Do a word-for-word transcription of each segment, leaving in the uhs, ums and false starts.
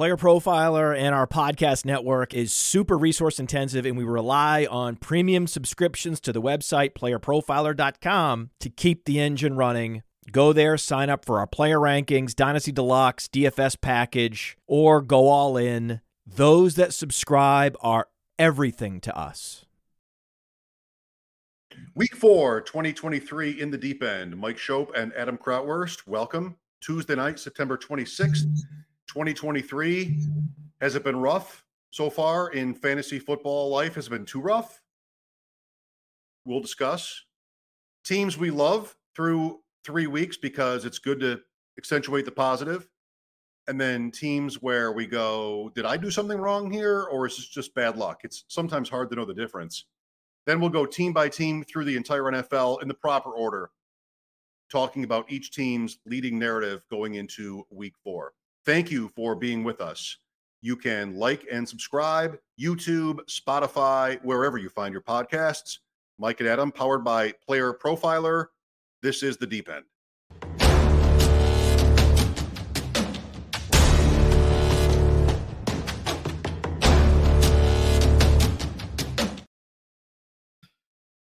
Player Profiler and our podcast network is super resource intensive, and we rely on premium subscriptions to the website player profiler dot com to keep the engine running. Go there, sign up for our player rankings, Dynasty Deluxe, D F S package, or go all in. Those that subscribe are everything to us. Week four, twenty twenty-three, in the deep end. Mike Schopp and Adam Krautwurst, welcome. Tuesday night, September twenty-sixth, twenty twenty-three. Has it been rough so far in fantasy football life? Has it been too rough? We'll discuss teams we love through three weeks because it's good to accentuate the positive. And then teams where we go, did I do something wrong here? Or is this just bad luck? It's sometimes hard to know the difference. Then we'll go team by team through the entire N F L in the proper order, talking about each team's leading narrative going into week four. Thank you for being with us. You can like and subscribe, YouTube, Spotify, wherever you find your podcasts. Mike and Adam, powered by Player Profiler. This is The Deep End.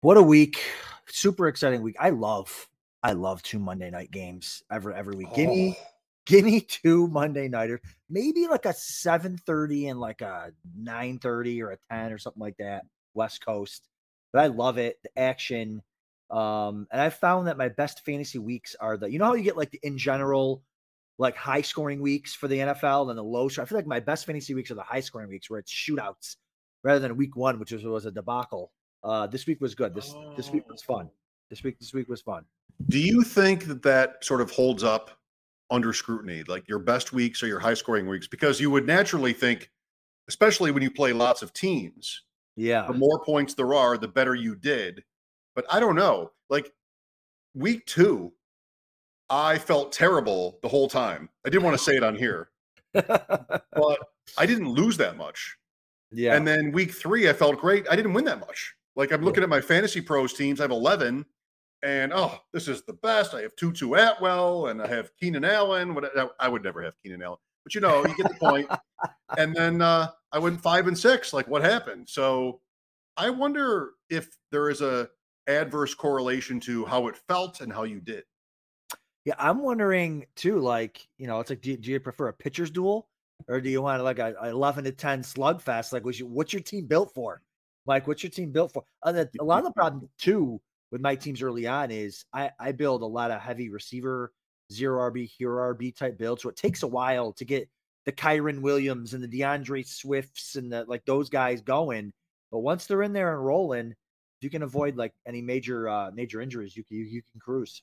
What a week. Super exciting week. I love, I love two Monday night games every, every week. Oh. Give me, give me two Monday nighters, maybe like a seven thirty and like a nine thirty or a ten or something like that. West Coast. But I love it. The action. Um, and I found that my best fantasy weeks are the, you know how you get like the, in general, like high scoring weeks for the N F L and the low. So I feel like my best fantasy weeks are the high scoring weeks where it's shootouts rather than week one, which was, was a debacle. Uh, this week was good. This oh. this week was fun. This week this week was fun. Do you think that that sort of holds up under scrutiny, like your best weeks or your high-scoring weeks? Because you would naturally think, especially when you play lots of teams, yeah, the more points there are, the better you did. But I don't know. Like week two, I felt terrible the whole time. I didn't want to say it on here, but I didn't lose that much. Yeah. And then week three, I felt great. I didn't win that much. Like I'm looking at my Fantasy Pros teams. I have eleven, and oh, this is the best. I have Tutu Atwell, and I have Keenan Allen. What I would never have Keenan Allen, but you know, you get the point. And then uh, I went five and six. Like what happened? So I wonder if there is a adverse correlation to how it felt and how you did. Yeah, I'm wondering too. Like you know, it's like, do, do you prefer a pitcher's duel? Or do you want like a eleven to ten slugfest? Like, what's your, what's your team built for? Like, what's your team built for? And a lot of the problem too with my teams early on is I, I build a lot of heavy receiver, zero R B, hero R B type builds. So it takes a while to get the Kyren Williams and the DeAndre Swifts and the like those guys going. But once they're in there and rolling, if you can avoid like any major uh, major injuries, you can you, you can cruise.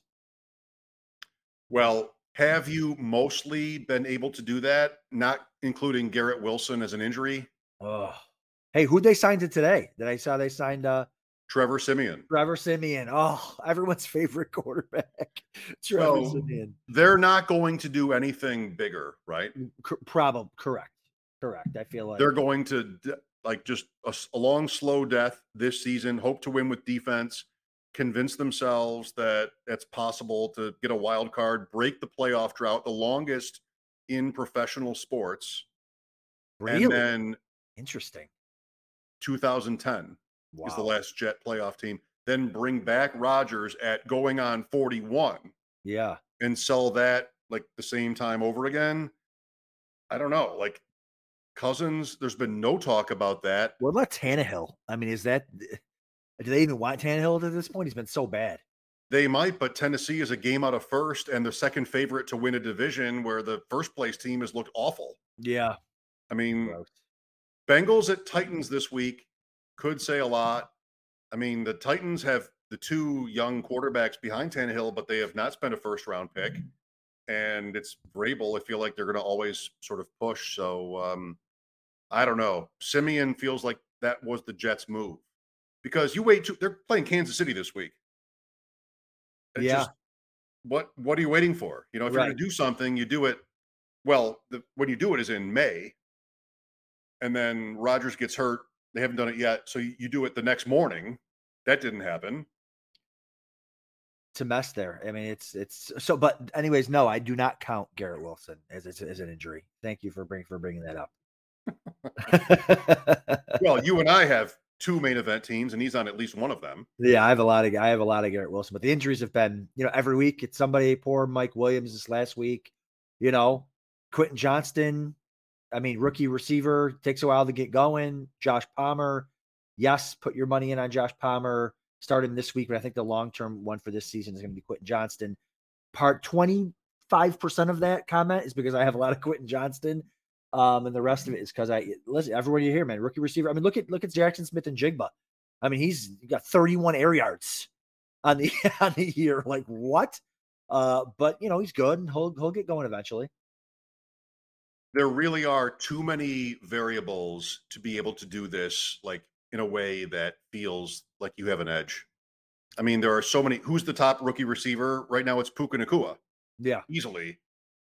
Well, have you mostly been able to do that, not including Garrett Wilson as an injury? Oh, hey, who they signed to today? That I saw they signed uh, Trevor Siemian. Trevor Siemian. Oh, everyone's favorite quarterback. Trevor so Siemian. They're not going to do anything bigger, right? C- Probably correct. Correct. I feel like they're going to like just a, a long, slow death this season. Hope to win with defense. Convince themselves that it's possible to get a wild card, break the playoff drought, the longest in professional sports. Really? And then interesting. twenty ten wow. is the last Jet playoff team. Then bring back Rodgers at going on forty-one. Yeah. And sell that like the same time over again. I don't know. Like Cousins, there's been no talk about that. What about Tannehill? I mean, is that... Do they even want Tannehill at this point? He's been so bad. They might, but Tennessee is a game out of first and the second favorite to win a division where the first place team has looked awful. Yeah. I mean, gross. Bengals at Titans this week could say a lot. I mean, the Titans have the two young quarterbacks behind Tannehill, but they have not spent a first round pick. And it's Vrabel. I feel like they're going to always sort of push. So um, I don't know. Siemian feels like that was the Jets' move. Because you wait, to, they're playing Kansas City this week. It's yeah. Just, what What are you waiting for? You know, if right. you're going to do something, you do it. Well, the, when you do it is in May. And then Rodgers gets hurt. They haven't done it yet. So you, you do it the next morning. That didn't happen. It's a mess there. I mean, it's, it's so, but anyways, no, I do not count Garrett Wilson as, as, as an injury. Thank you for bringing, for bringing that up. Well, you and I have two main event teams and he's on at least one of them. Yeah. I have a lot of, I have a lot of Garrett Wilson, but the injuries have been, you know, every week it's somebody. Poor Mike Williams this last week, you know, Quentin Johnston. I mean, rookie receiver, takes a while to get going. Josh Palmer. Yes. Put your money in on Josh Palmer. Started this week, but I think the long-term one for this season is going to be Quentin Johnston. Part twenty-five percent of that comment is because I have a lot of Quentin Johnston, um, and the rest of it is because I – listen, everyone you hear, man, rookie receiver. I mean, look at look at Jackson Smith and Jigba. I mean, he's got thirty-one air yards on the on the year. Like, what? Uh, but, you know, he's good, and he'll, he'll get going eventually. There really are too many variables to be able to do this, like, in a way that feels like you have an edge. I mean, there are so many. Who's the top rookie receiver right now? It's Puka Nacua. Yeah. Easily.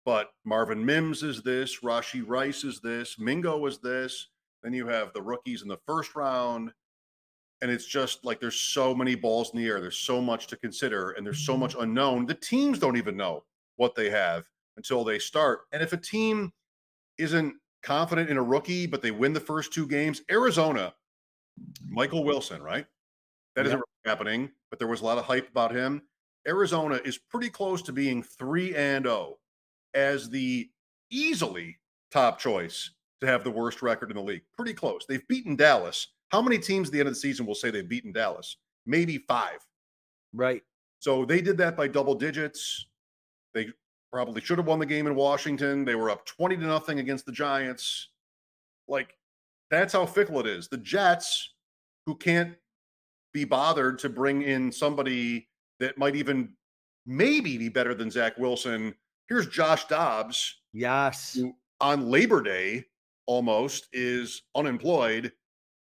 But Marvin Mims is this. Rashi Rice is this. Mingo is this. Then you have the rookies in the first round. And it's just like there's so many balls in the air. There's so much to consider. And there's so much unknown. The teams don't even know what they have until they start. And if a team isn't confident in a rookie, but they win the first two games, Arizona, Michael Wilson, right? That yeah. isn't really happening, but there was a lot of hype about him. Arizona is pretty close to being three and oh as the easily top choice to have the worst record in the league. Pretty close. They've beaten Dallas. How many teams at the end of the season will say they've beaten Dallas? Maybe five. Right. So they did that by double digits. They probably should have won the game in Washington. They were up twenty to nothing against the Giants. Like, that's how fickle it is. The Jets, who can't be bothered to bring in somebody that might even maybe be better than Zach Wilson. Here's Josh Dobbs. Yes. Who on Labor Day almost is unemployed.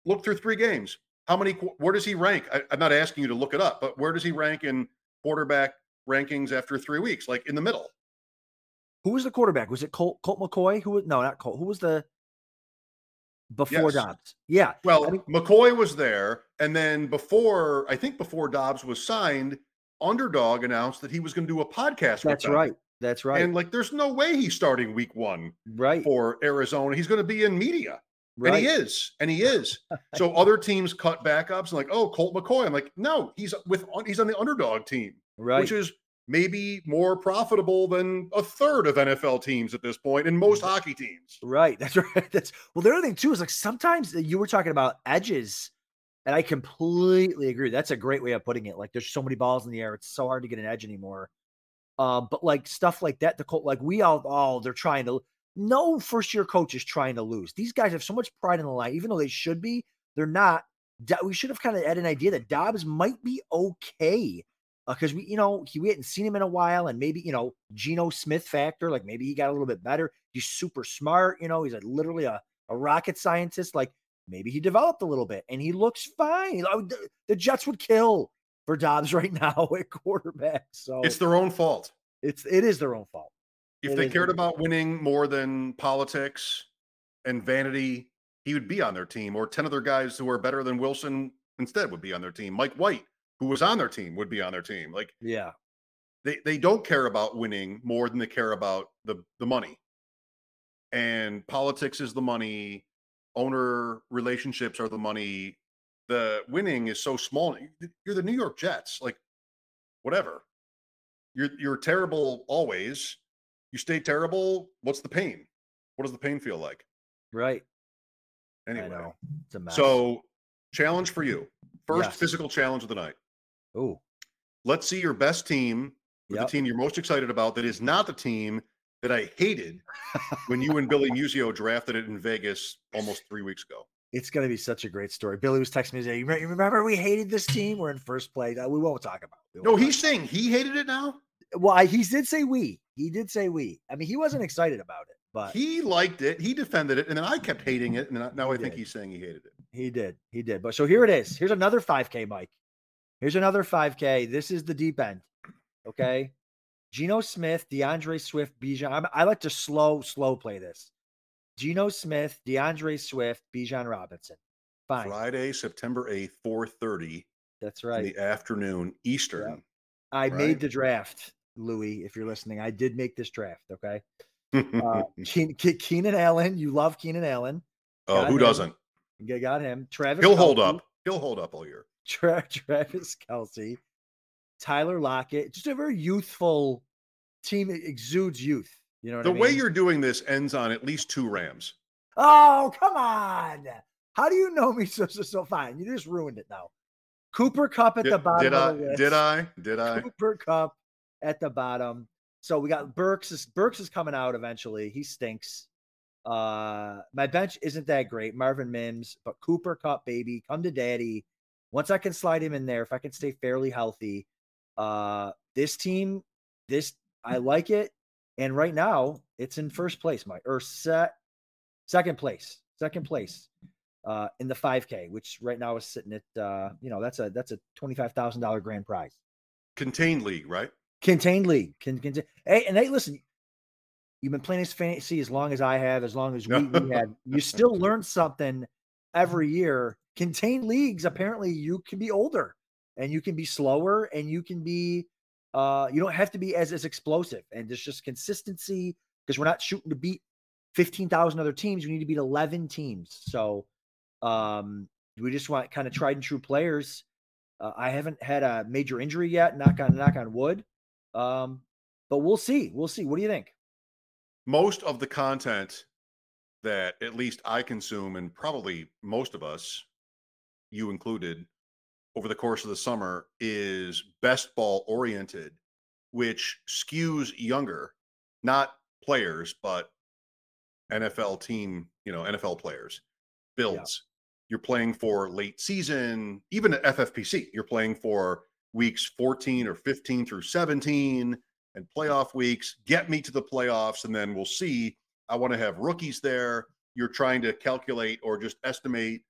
Look through three games. How many, where does he rank? I, I'm not asking you to look it up, but where does he rank in quarterback rankings after three weeks? Like in the middle. Who was the quarterback? Was it Colt, Colt McCoy? Who was, no, not Colt. Who was the, Before yes. Dobbs. Yeah. Well, I mean, McCoy was there. And then before, I think before Dobbs was signed, Underdog announced that he was going to do a podcast. That's with right. That's right. And like, there's no way he's starting week one right. for Arizona. He's going to be in media. Right. And he is. And he is. So other teams cut backups and like, oh, Colt McCoy. I'm like, no, he's with, he's on the Underdog team, right. which is maybe more profitable than a third of N F L teams at this point and most hockey teams. Right. That's right. That's well, the other thing too, is like sometimes you were talking about edges and I completely agree. That's a great way of putting it. Like there's so many balls in the air. It's so hard to get an edge anymore. Um, but like stuff like that, the Colt, like we all, all they're trying to no first year coach is trying to lose. These guys have so much pride in the line, even though they should be, they're not. We should have kind of had an idea that Dobbs might be okay. Because uh, we, you know, he, we hadn't seen him in a while, and maybe, you know, Geno Smith factor, like maybe he got a little bit better. He's super smart, you know, he's a, literally a, a rocket scientist. Like maybe he developed a little bit and he looks fine. I would, the, the Jets would kill for Dobbs right now at quarterback. So it's their own fault. It's, it is their own fault. If it they cared about fault. winning more than politics and vanity, he would be on their team, or ten other guys who are better than Wilson instead would be on their team. Mike White, who was on their team, would be on their team. Like, yeah, they, they don't care about winning more than they care about the, the money. And politics is the money. Owner relationships are the money. The winning is so small. You're the New York Jets. Like, whatever. You're, you're terrible always. You stay terrible. What's the pain? What does the pain feel like? Right. Anyway. I know. It's a mess. So, challenge for you. First yes. physical challenge of the night. Ooh. Let's see your best team, with yep. the team you're most excited about that is not the team that I hated when you and Billy Musio drafted it in Vegas almost three weeks ago. It's going to be such a great story. Billy was texting me today, you remember we hated this team? We're in first place. We won't talk about it. No, he's saying he hated it now? Well, I, he did say we. He did say we. I mean, he wasn't excited about it. But he liked it. He defended it. And then I kept hating it. And then I, now I did. think he's saying he hated it. He did. He did. But so here it is. Here's another five K, Mike. Here's another five K. This is the deep end. Okay. Geno Smith, DeAndre Swift, Bijan. I'm, I like to slow, slow play this. Geno Smith, DeAndre Swift, Bijan Robinson. Fine. Friday, September eighth, four thirty. That's right. In the afternoon, Eastern. Yep. I right. made the draft, Louis, if you're listening. I did make this draft, okay? uh, Keen, Keenan Allen. You love Keenan Allen. Oh, got who him. doesn't? You got him. Travis He'll Kelce. hold up. He'll hold up all year. Tra- Travis Kelce. Tyler Lockett. Just a very youthful team. It exudes youth. You know what the I mean? The way you're doing this ends on at least two Rams. Oh, come on. How do you know me so, so, so fine? You just ruined it now. Cooper Cup at did, the bottom did I, of the list. Did I? Did I? Cooper Cup at the bottom. So we got Burks. Is, Burks is coming out eventually. He stinks. Uh, my bench isn't that great. Marvin Mims, but Cooper Cup, baby. Come to daddy. Once I can slide him in there, if I can stay fairly healthy. Uh, this team, this I like it. And right now, it's in first place, Mike, or set, second place, second place uh, in the five K, which right now is sitting at, uh, you know, that's a that's a twenty-five thousand dollars grand prize. Contained league, right? Contained league. Can, can, hey, and hey, listen, you've been playing this fantasy as long as I have, as long as we, we have. You still learn something every year. Contained leagues, apparently, you can be older, and you can be slower, and you can be. Uh, you don't have to be as, as explosive, and there's just consistency because we're not shooting to beat fifteen thousand other teams. We need to beat eleven teams. So um, we just want kind of tried and true players. Uh, I haven't had a major injury yet. Knock on, knock on wood. Um, but we'll see. We'll see. What do you think? Most of the content that at least I consume, and probably most of us, you included, over the course of the summer is best ball oriented, which skews younger, not players, but N F L team, you know, N F L players builds. Yeah. You're playing for late season, even at F F P C, you're playing for weeks fourteen or fifteen through seventeen and playoff weeks. Get me to the playoffs and then we'll see. I want to have rookies there. You're trying to calculate or just estimate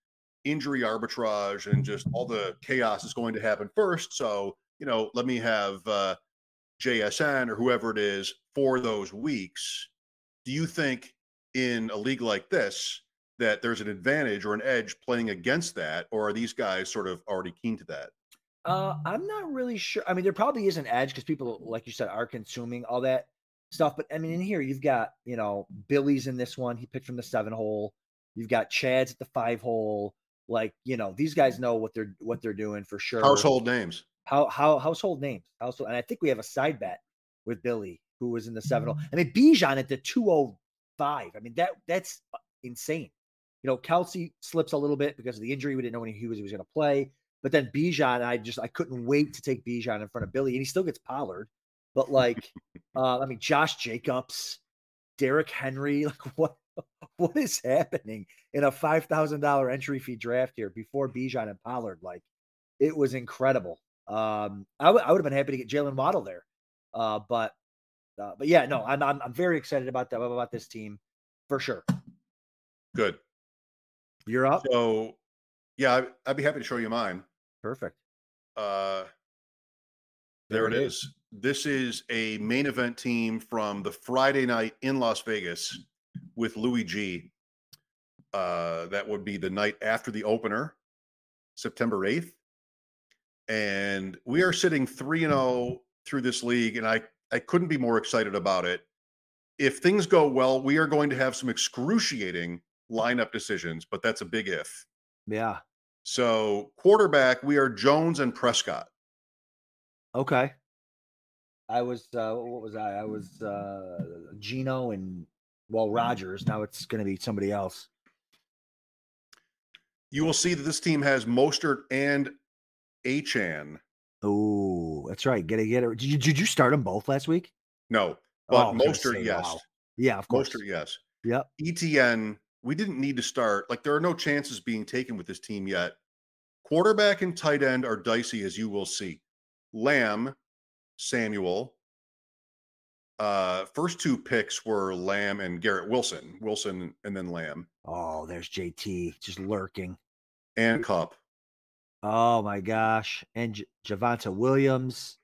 injury arbitrage and just all the chaos is going to happen first. So, you know, let me have uh, J S N or whoever it is for those weeks. Do you think in a league like this that there's an advantage or an edge playing against that, or are these guys sort of already keen to that? Uh, I'm not really sure. I mean, there probably is an edge because people, like you said, are consuming all that stuff. But I mean, in here, you've got, you know, Billy's in this one. He picked from the seven hole. You've got Chad's at the five hole. Like, you know, these guys know what they're what they're doing for sure. Household names. How how household names. Household, and I think we have a side bet with Billy, who was in the seven oh. I mean, Bijan at the two oh five. I mean, that that's insane. You know, Kelce slips a little bit because of the injury. We didn't know when he was he was going to play. But then Bijan, I just I couldn't wait to take Bijan in front of Billy, and he still gets Pollard. But like, uh, I mean, Josh Jacobs, Derrick Henry, like what? What is happening in a five thousand dollars entry fee draft here before Bijan and Pollard? Like, it was incredible. Um, I, w- I would have been happy to get Jalen Waddle there. Uh, but, uh, but yeah, no, I'm, I'm, I'm very excited about that, about this team for sure. Good. You're up. So yeah, I'd, I'd be happy to show you mine. Perfect. Uh, there, there it is. is. This is a main event team from the Friday night in Las Vegas with Louis G. Uh, that would be the night after the opener, September eighth. And we are sitting three and oh through this league, and I, I couldn't be more excited about it. If things go well, we are going to have some excruciating lineup decisions, but that's a big if. Yeah. So quarterback, we are Jones and Prescott. Okay. I was, uh, what was I? I was uh, Geno and Well, Rodgers. Now it's going to be somebody else. You will see that this team has Mostert and Achane. Oh, that's right. Get it, get it. Did you, did you start them both last week? No, but oh, Mostert, say, yes. Wow. Yeah, of course. Mostert, yes. Yep. E T N, we didn't need to start. Like, there are no chances being taken with this team yet. Quarterback and tight end are dicey, as you will see. Lamb, Samuel. Uh, first two picks were Lamb and Garrett Wilson, Wilson and then Lamb. Oh, there's J T just lurking. And Cup. Oh my gosh. And J- Javonte Williams,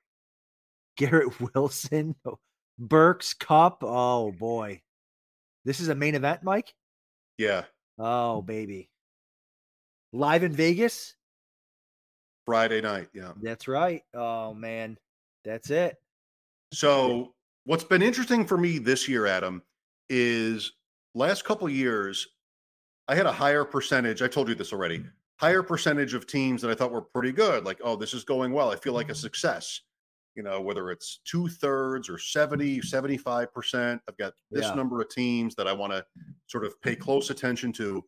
Garrett Wilson, Burks, Cup. Oh boy. This is a main event, Mike? Yeah. Oh baby. Live in Vegas? Friday night, yeah. That's right. Oh man. That's it. So what's been interesting for me this year, Adam, is last couple of years, I had a higher percentage. I told you this already. Higher percentage of teams that I thought were pretty good. Like, oh, this is going well. I feel like a success. You know, whether it's two thirds or seventy, seventy-five percent. I've got this yeah. number of teams that I want to sort of pay close attention to.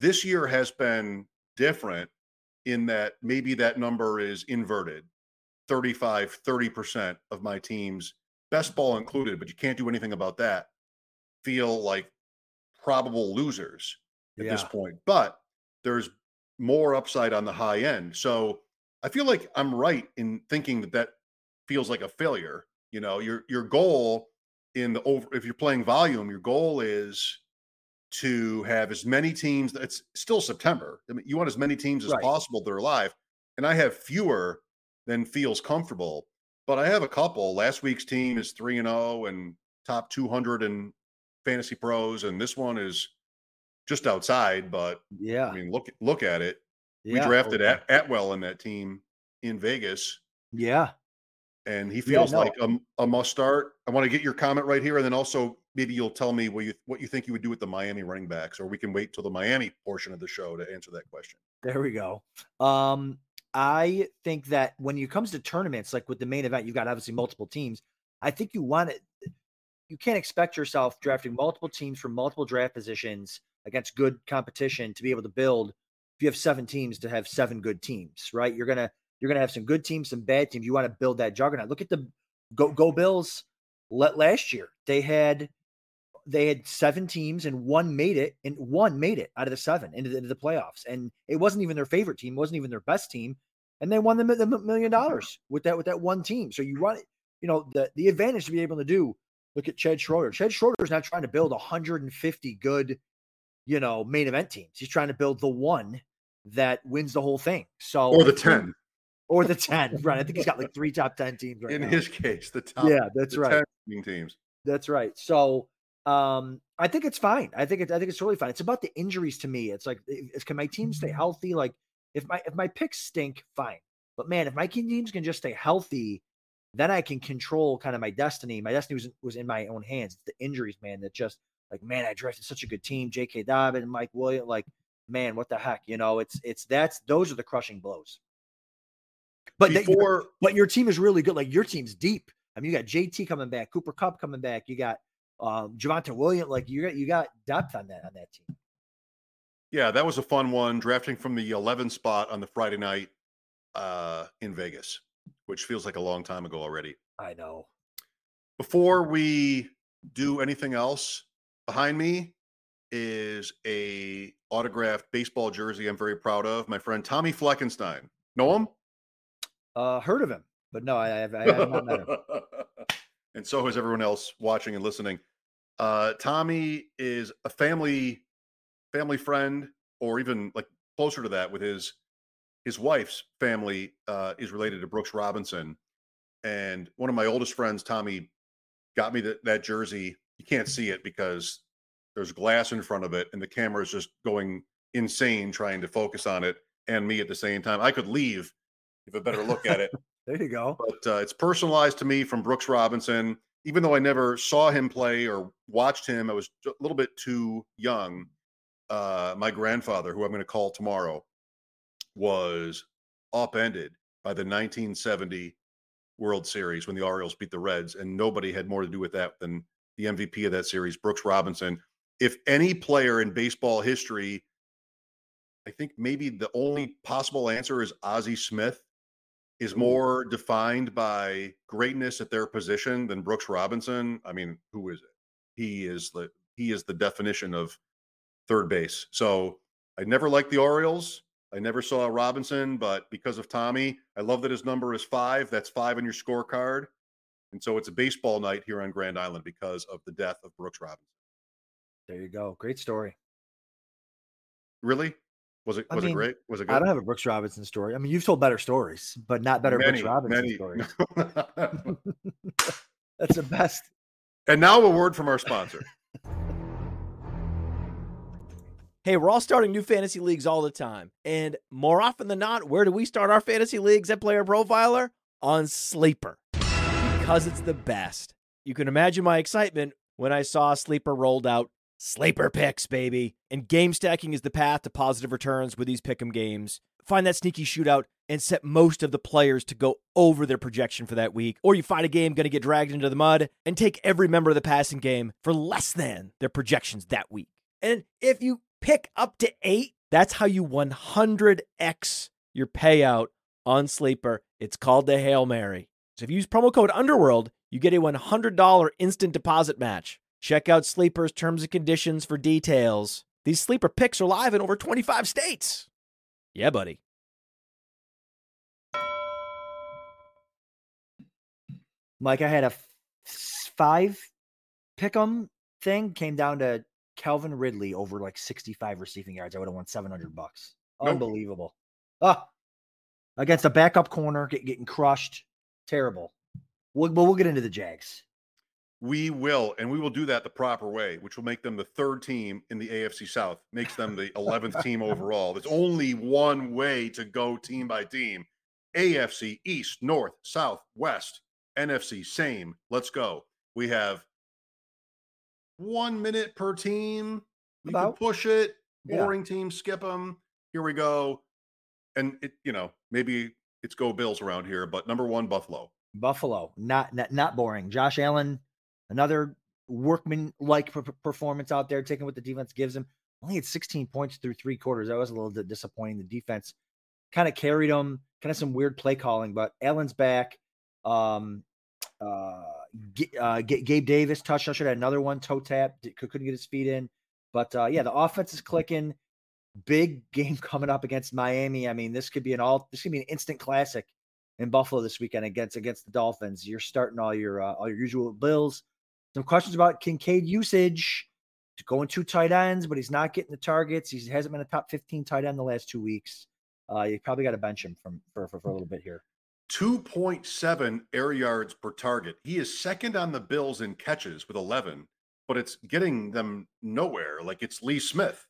This year has been different in that maybe that number is inverted. thirty-five, thirty percent of my teams, best ball included, but you can't do anything about that, feel like probable losers at yeah. this point. But there's more upside on the high end. So I feel like I'm right in thinking that that feels like a failure. You know, your your goal in the over, if you're playing volume, your goal is to have as many teams. It's still September. I mean, you want as many teams as right. possible that are alive. And I have fewer than feels comfortable, but I have a couple. Last week's team is three and zero and top two hundred in Fantasy Pros, and this one is just outside. But yeah, I mean, look look at it. Yeah. We drafted okay. At, Atwell in that team in Vegas. Yeah, and he feels yeah, no. like a, a must start. I want to get your comment right here, and then also maybe you'll tell me what you what you think you would do with the Miami running backs, or we can wait till the Miami portion of the show to answer that question. There we go. Um, I think that when it comes to tournaments, like with the main event, you've got obviously multiple teams. I think you want it. You can't expect yourself drafting multiple teams from multiple draft positions against good competition to be able to build. If you have seven teams, to have seven good teams, right? You're gonna you're gonna have some good teams, some bad teams. You want to build that juggernaut. Look at the go go Bills. Let last year they had they had seven teams and one made it and one made it out of the seven into the, into the playoffs, and it wasn't even their favorite team, wasn't even their best team, and they won the, the million dollars with that with that one team. So you run it, you know, the the advantage to be able to do. Look at Chad Schroeder. Chad Schroeder is not trying to build one hundred fifty good, you know, main event teams. He's trying to build the one that wins the whole thing. So or the ten, or the ten. Right. I think he's got like three top ten teams right in now. His case. The top. Yeah, that's the right. ten teams. That's right. So um, I think it's fine. I think it's I think it's totally fine. It's about the injuries to me. It's like, it's, can my team stay healthy? Like if my if my picks stink, fine. But man, if my teams can just stay healthy, then I can control kind of my destiny. My destiny was, was in my own hands. It's the injuries, man, that just like, man, I drafted such a good team. J K Dobbins and Mike Williams, like, man, what the heck? You know, it's, it's, that's, those are the crushing blows. But, Before, that, but your team is really good. Like your team's deep. I mean, you got J T coming back, Cooper Cup coming back. You got um, Javonte Williams. Like you got, you got depth on that, on that team. Yeah. That was a fun one. Drafting from the eleventh spot on the Friday night uh, in Vegas, which feels like a long time ago already. I know. Before we do anything else, behind me is a autographed baseball jersey I'm very proud of. My friend Tommy Fleckenstein. Know him? Uh, heard of him, but no, I, I, I have not met him. And so has everyone else watching and listening. Uh, Tommy is a family family friend, or even like closer to that with his His wife's family uh, is related to Brooks Robinson. And one of my oldest friends, Tommy, got me the, that jersey. You can't see it because there's glass in front of it, and the camera is just going insane trying to focus on it and me at the same time. I could leave if a better look at it. There you go. But uh, it's personalized to me from Brooks Robinson. Even though I never saw him play or watched him, I was a little bit too young. Uh, my grandfather, who I'm going to call tomorrow, was upended by the nineteen seventy World Series when the Orioles beat the Reds, and nobody had more to do with that than the M V P of that series, Brooks Robinson. If any player in baseball history, I think maybe the only possible answer is Ozzie Smith, is more defined by greatness at their position than Brooks Robinson. I mean, who is it? He is the he is the definition of third base. So I never liked the Orioles. I never saw Robinson, but because of Tommy, I love that his number is five. That's five on your scorecard. And so it's a baseball night here on Grand Island because of the death of Brooks Robinson. There you go. Great story. Really? Was it, was I mean, it great? Was it good? I don't have a Brooks Robinson story. I mean, you've told better stories, but not better many, Brooks Robinson many. stories. That's the best. And now a word from our sponsor. Hey, we're all starting new fantasy leagues all the time. And more often than not, where do we start our fantasy leagues at Player Profiler? On Sleeper. because it's the best. You can imagine my excitement when I saw Sleeper rolled out Sleeper Picks, baby. And game stacking is the path to positive returns with these pick'em games. Find that sneaky shootout and set most of the players to go over their projection for that week. Or you find a game going to get dragged into the mud and take every member of the passing game for less than their projections that week. And if you pick up to eight, that's how you one hundred x your payout on Sleeper. It's called the Hail Mary. So if you use promo code Underworld, you get a one hundred dollars instant deposit match. Check out Sleeper's terms and conditions for details. These Sleeper Picks are live in over twenty-five states. Yeah, buddy. Mike, I had a five pick'em thing. Came down to Calvin Ridley over like sixty-five receiving yards. I would have won seven hundred bucks. Nope. Unbelievable. Ah, against a backup corner, get, getting crushed. Terrible. We'll, but we'll get into the Jags. We will, and we will do that the proper way, which will make them the third team in the A F C South, makes them the eleventh team overall. There's only one way to go team by team. A F C East, North, South, West, N F C, same. Let's go. We have one minute per team. You About. can push it. Boring yeah. team, skip them. Here we go. And, it, you know, maybe it's go Bills around here, but number one, Buffalo. Buffalo, not not, not boring. Josh Allen. Another workman-like p- performance out there, taking what the defense gives him. Only had sixteen points through three quarters. That was a little bit disappointing. The defense kind of carried him, kind of some weird play calling, but Allen's back. Um, uh, G- uh, G- Gabe Davis, touchdown, should have another one, toe tap, D- couldn't get his feet in. But, uh, yeah, the offense is clicking. Big game coming up against Miami. I mean, this could be an all. This could be an instant classic in Buffalo this weekend against against the Dolphins. You're starting all your uh, all your usual Bills. Some questions about Kincaid usage. He's going two tight ends, but he's not getting the targets. He hasn't been a top fifteen tight end the last two weeks. Uh, you probably got to bench him from for, for, for a little bit here. two point seven air yards per target. He is second on the Bills in catches with eleven, but it's getting them nowhere. Like it's Lee Smith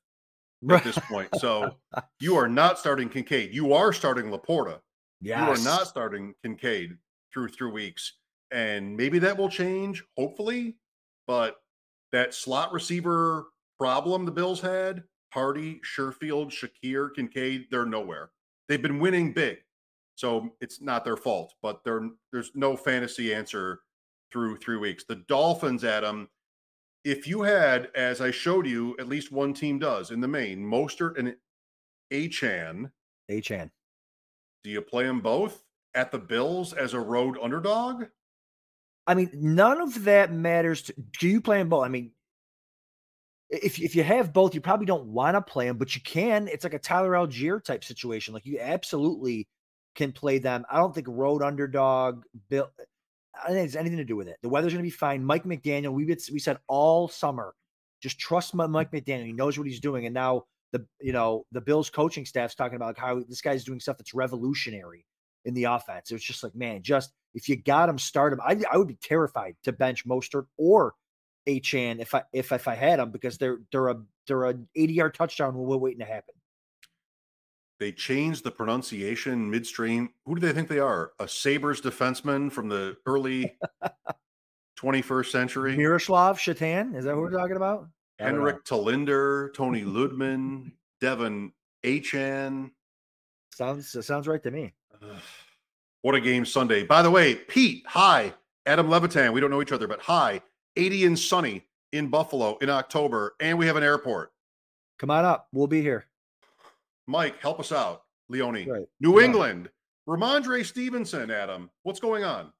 at this point. So you are not starting Kincaid. You are starting Laporta. Yes. You are not starting Kincaid through three weeks. And maybe that will change, hopefully. But that slot receiver problem the Bills had, Hardy, Sherfield, Shakir, Kincaid, they're nowhere. They've been winning big. So it's not their fault. But there's no fantasy answer through three weeks. The Dolphins, Adam, if you had, as I showed you, at least one team does in the main, Mostert and Achane. Achane. Do you play them both at the Bills as a road underdog? I mean, none of that matters. To, do you play them both? I mean, if if you have both, you probably don't want to play them, but you can. It's like a Tyler Algier type situation. Like you absolutely can play them. I don't think road underdog Bill. I don't think it's anything to do with it. The weather's going to be fine. Mike McDaniel, we we said all summer, just trust Mike McDaniel. He knows what he's doing. And now the you know the Bills coaching staff's talking about like how this guy's doing stuff that's revolutionary in the offense. It was just like, man, just if you got him, start him. I, I would be terrified to bench Mostert or Achane if I if if I had him because they're they're a they're an eighty-yard touchdown we're waiting to happen. They changed the pronunciation midstream. Who do they think they are? A Sabres defenseman from the early twenty-first century? Miroslav Shatan? Is that who we're talking about? Henrik Tolinder, Tony Ludman, Devin Achane. Sounds sounds right to me. What a game Sunday. By the way, Pete, hi. Adam Levitan, we don't know each other, but hi. eighty and sunny in Buffalo in October, and we have an airport. Come on up. We'll be here. Mike, help us out. Leone. Right. New yeah. England. Ramondre Stevenson, Adam. What's going on?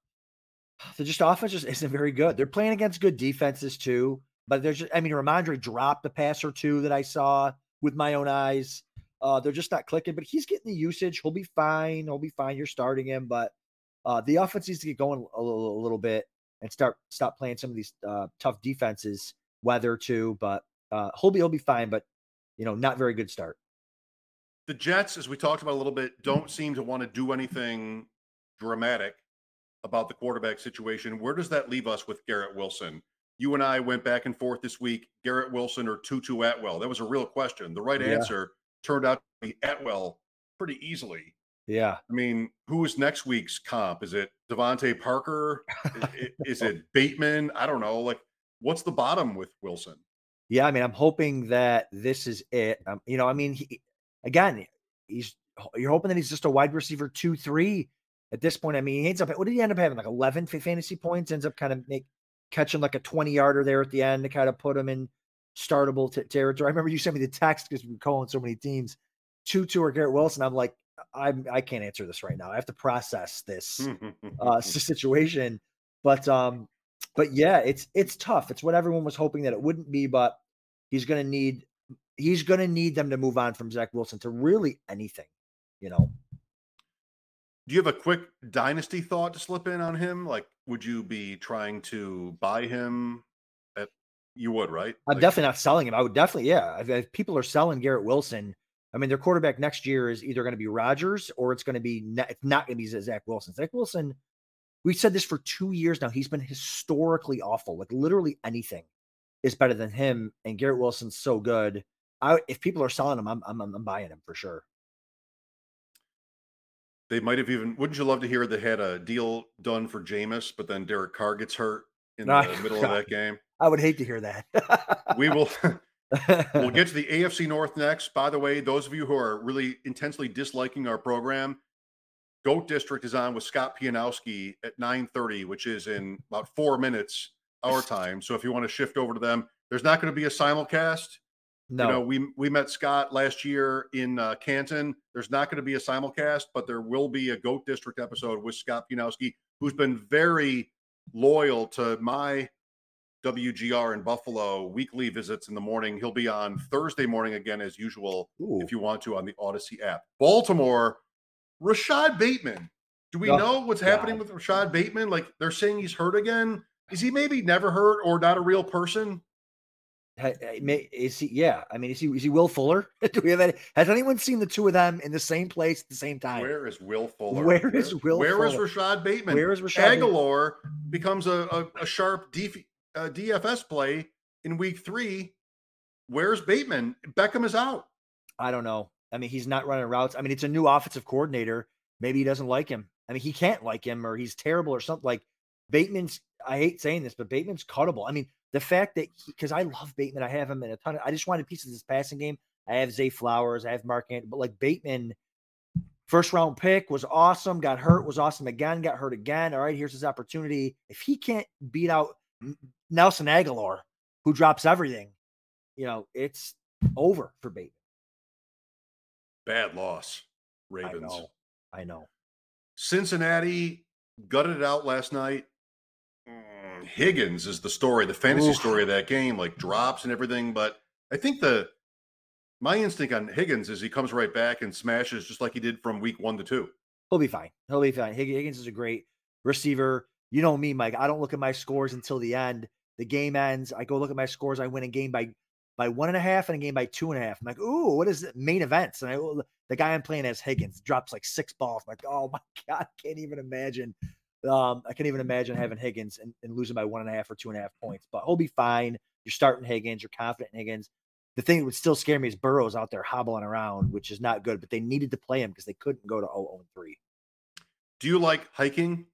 They're just offense just isn't very good. They're playing against good defenses, too. But there's just, I mean, Ramondre dropped a pass or two that I saw with my own eyes. Uh, they're just not clicking, but he's getting the usage. He'll be fine. He'll be fine. You're starting him, but uh, the offense needs to get going a little, a little bit and start stop playing some of these uh, tough defenses, weather too. But uh, he'll be he'll be fine. But you know, not very good start. The Jets, as we talked about a little bit, don't seem to want to do anything dramatic about the quarterback situation. Where does that leave us with Garrett Wilson? You and I went back and forth this week. Garrett Wilson or Tutu Atwell? That was a real question. The right yeah. answer. Turned out to be Atwell pretty easily. Yeah. I mean, who is next week's comp? Is it Devontae Parker? Is it Bateman? I don't know. Like, what's the bottom with Wilson? Yeah, I mean, I'm hoping that this is it. Um, you know, I mean, he, again, he's you're hoping that he's just a wide receiver two, three at this point. I mean, he ends up, what did he end up having? Like eleven fantasy points, ends up kind of make, catching like a twenty yarder there at the end to kind of put him in startable t- territory. I remember you sent me the text because we were calling so many teams, Tutu or Garrett Wilson. I'm like, I'm, I can't answer this right now. I have to process this uh, situation, but, um, but yeah, it's, it's tough. It's what everyone was hoping that it wouldn't be, but he's going to need, he's going to need them to move on from Zach Wilson to really anything, you know. Do you have a quick dynasty thought to slip in on him? Like, would you be trying to buy him at, you would, right? I'm like, definitely not selling him. I would definitely. Yeah. If, if people are selling Garrett Wilson, I mean, their quarterback next year is either going to be Rodgers or it's going to be it's not going to be Zach Wilson. Zach Wilson, we've said this for two years now. He's been historically awful. Like literally anything is better than him. And Garrett Wilson's so good. I, if people are selling him, I'm, I'm, I'm buying him for sure. They might have even, wouldn't you love to hear they had a deal done for Jameis, but then Derek Carr gets hurt in no, the middle God. of that game? I would hate to hear that. We will we'll get to the A F C North next. By the way, those of you who are really intensely disliking our program, GOAT District is on with Scott Pianowski at nine thirty, which is in about four minutes our time. So if you want to shift over to them, there's not going to be a simulcast. No, you know, we we met Scott last year in uh, Canton. There's not going to be a simulcast, but there will be a GOAT District episode with Scott Pianowski, who's been very loyal to my W G R in Buffalo weekly visits in the morning. He'll be on Thursday morning again, as usual, Ooh. if you want to, on the Odyssey app. Baltimore, Rashad Bateman. Do we oh, know what's God. happening with Rashad Bateman? Like, they're saying he's hurt again. Is he maybe never hurt or not a real person? Is he? Yeah, I mean, is he? Is he Will Fuller? Do we have any, has anyone seen the two of them in the same place at the same time? Where is Will Fuller? Where, where is Will? Where Fuller? is Rashad Bateman? Where is Rashad? Aguilar Bateman? becomes a a, a sharp D, uh, D F S play in week three. Where's Bateman? Beckham is out. I don't know. I mean, he's not running routes. I mean, it's a new offensive coordinator. Maybe he doesn't like him. I mean, he can't like him, or he's terrible, or something. Like Bateman's. I hate saying this, but Bateman's cuttable. I mean. The fact that – because I love Bateman. I have him in a ton of – I just wanted pieces of this passing game. I have Zay Flowers. I have Mark Andrews. But, like, Bateman, first-round pick, was awesome, got hurt, was awesome again, got hurt again. All right, here's his opportunity. If he can't beat out Nelson Aguilar, who drops everything, you know, it's over for Bateman. Bad loss, Ravens. I know. I know. Cincinnati gutted it out last night. Higgins is the story, the fantasy Oof. story of that game, like drops and everything. But I think the my instinct on Higgins is he comes right back and smashes just like he did from week one to two. He'll be fine. He'll be fine. Higgins is a great receiver. You know me, Mike. I don't look at my scores until the end. The game ends. I go look at my scores. I win a game by by one and a half and a game by two and a half. I'm like, ooh, what is it? Main events. And I the guy I'm playing as Higgins drops like six balls. I'm like, oh my God, I can't even imagine. Um, I can't even imagine having Higgins and, and losing by one and a half or two and a half points, but he'll be fine. You're starting Higgins. You're confident in Higgins. The thing that would still scare me is Burrow's out there hobbling around, which is not good, but they needed to play him because they couldn't go to oh and three. Do you like hiking?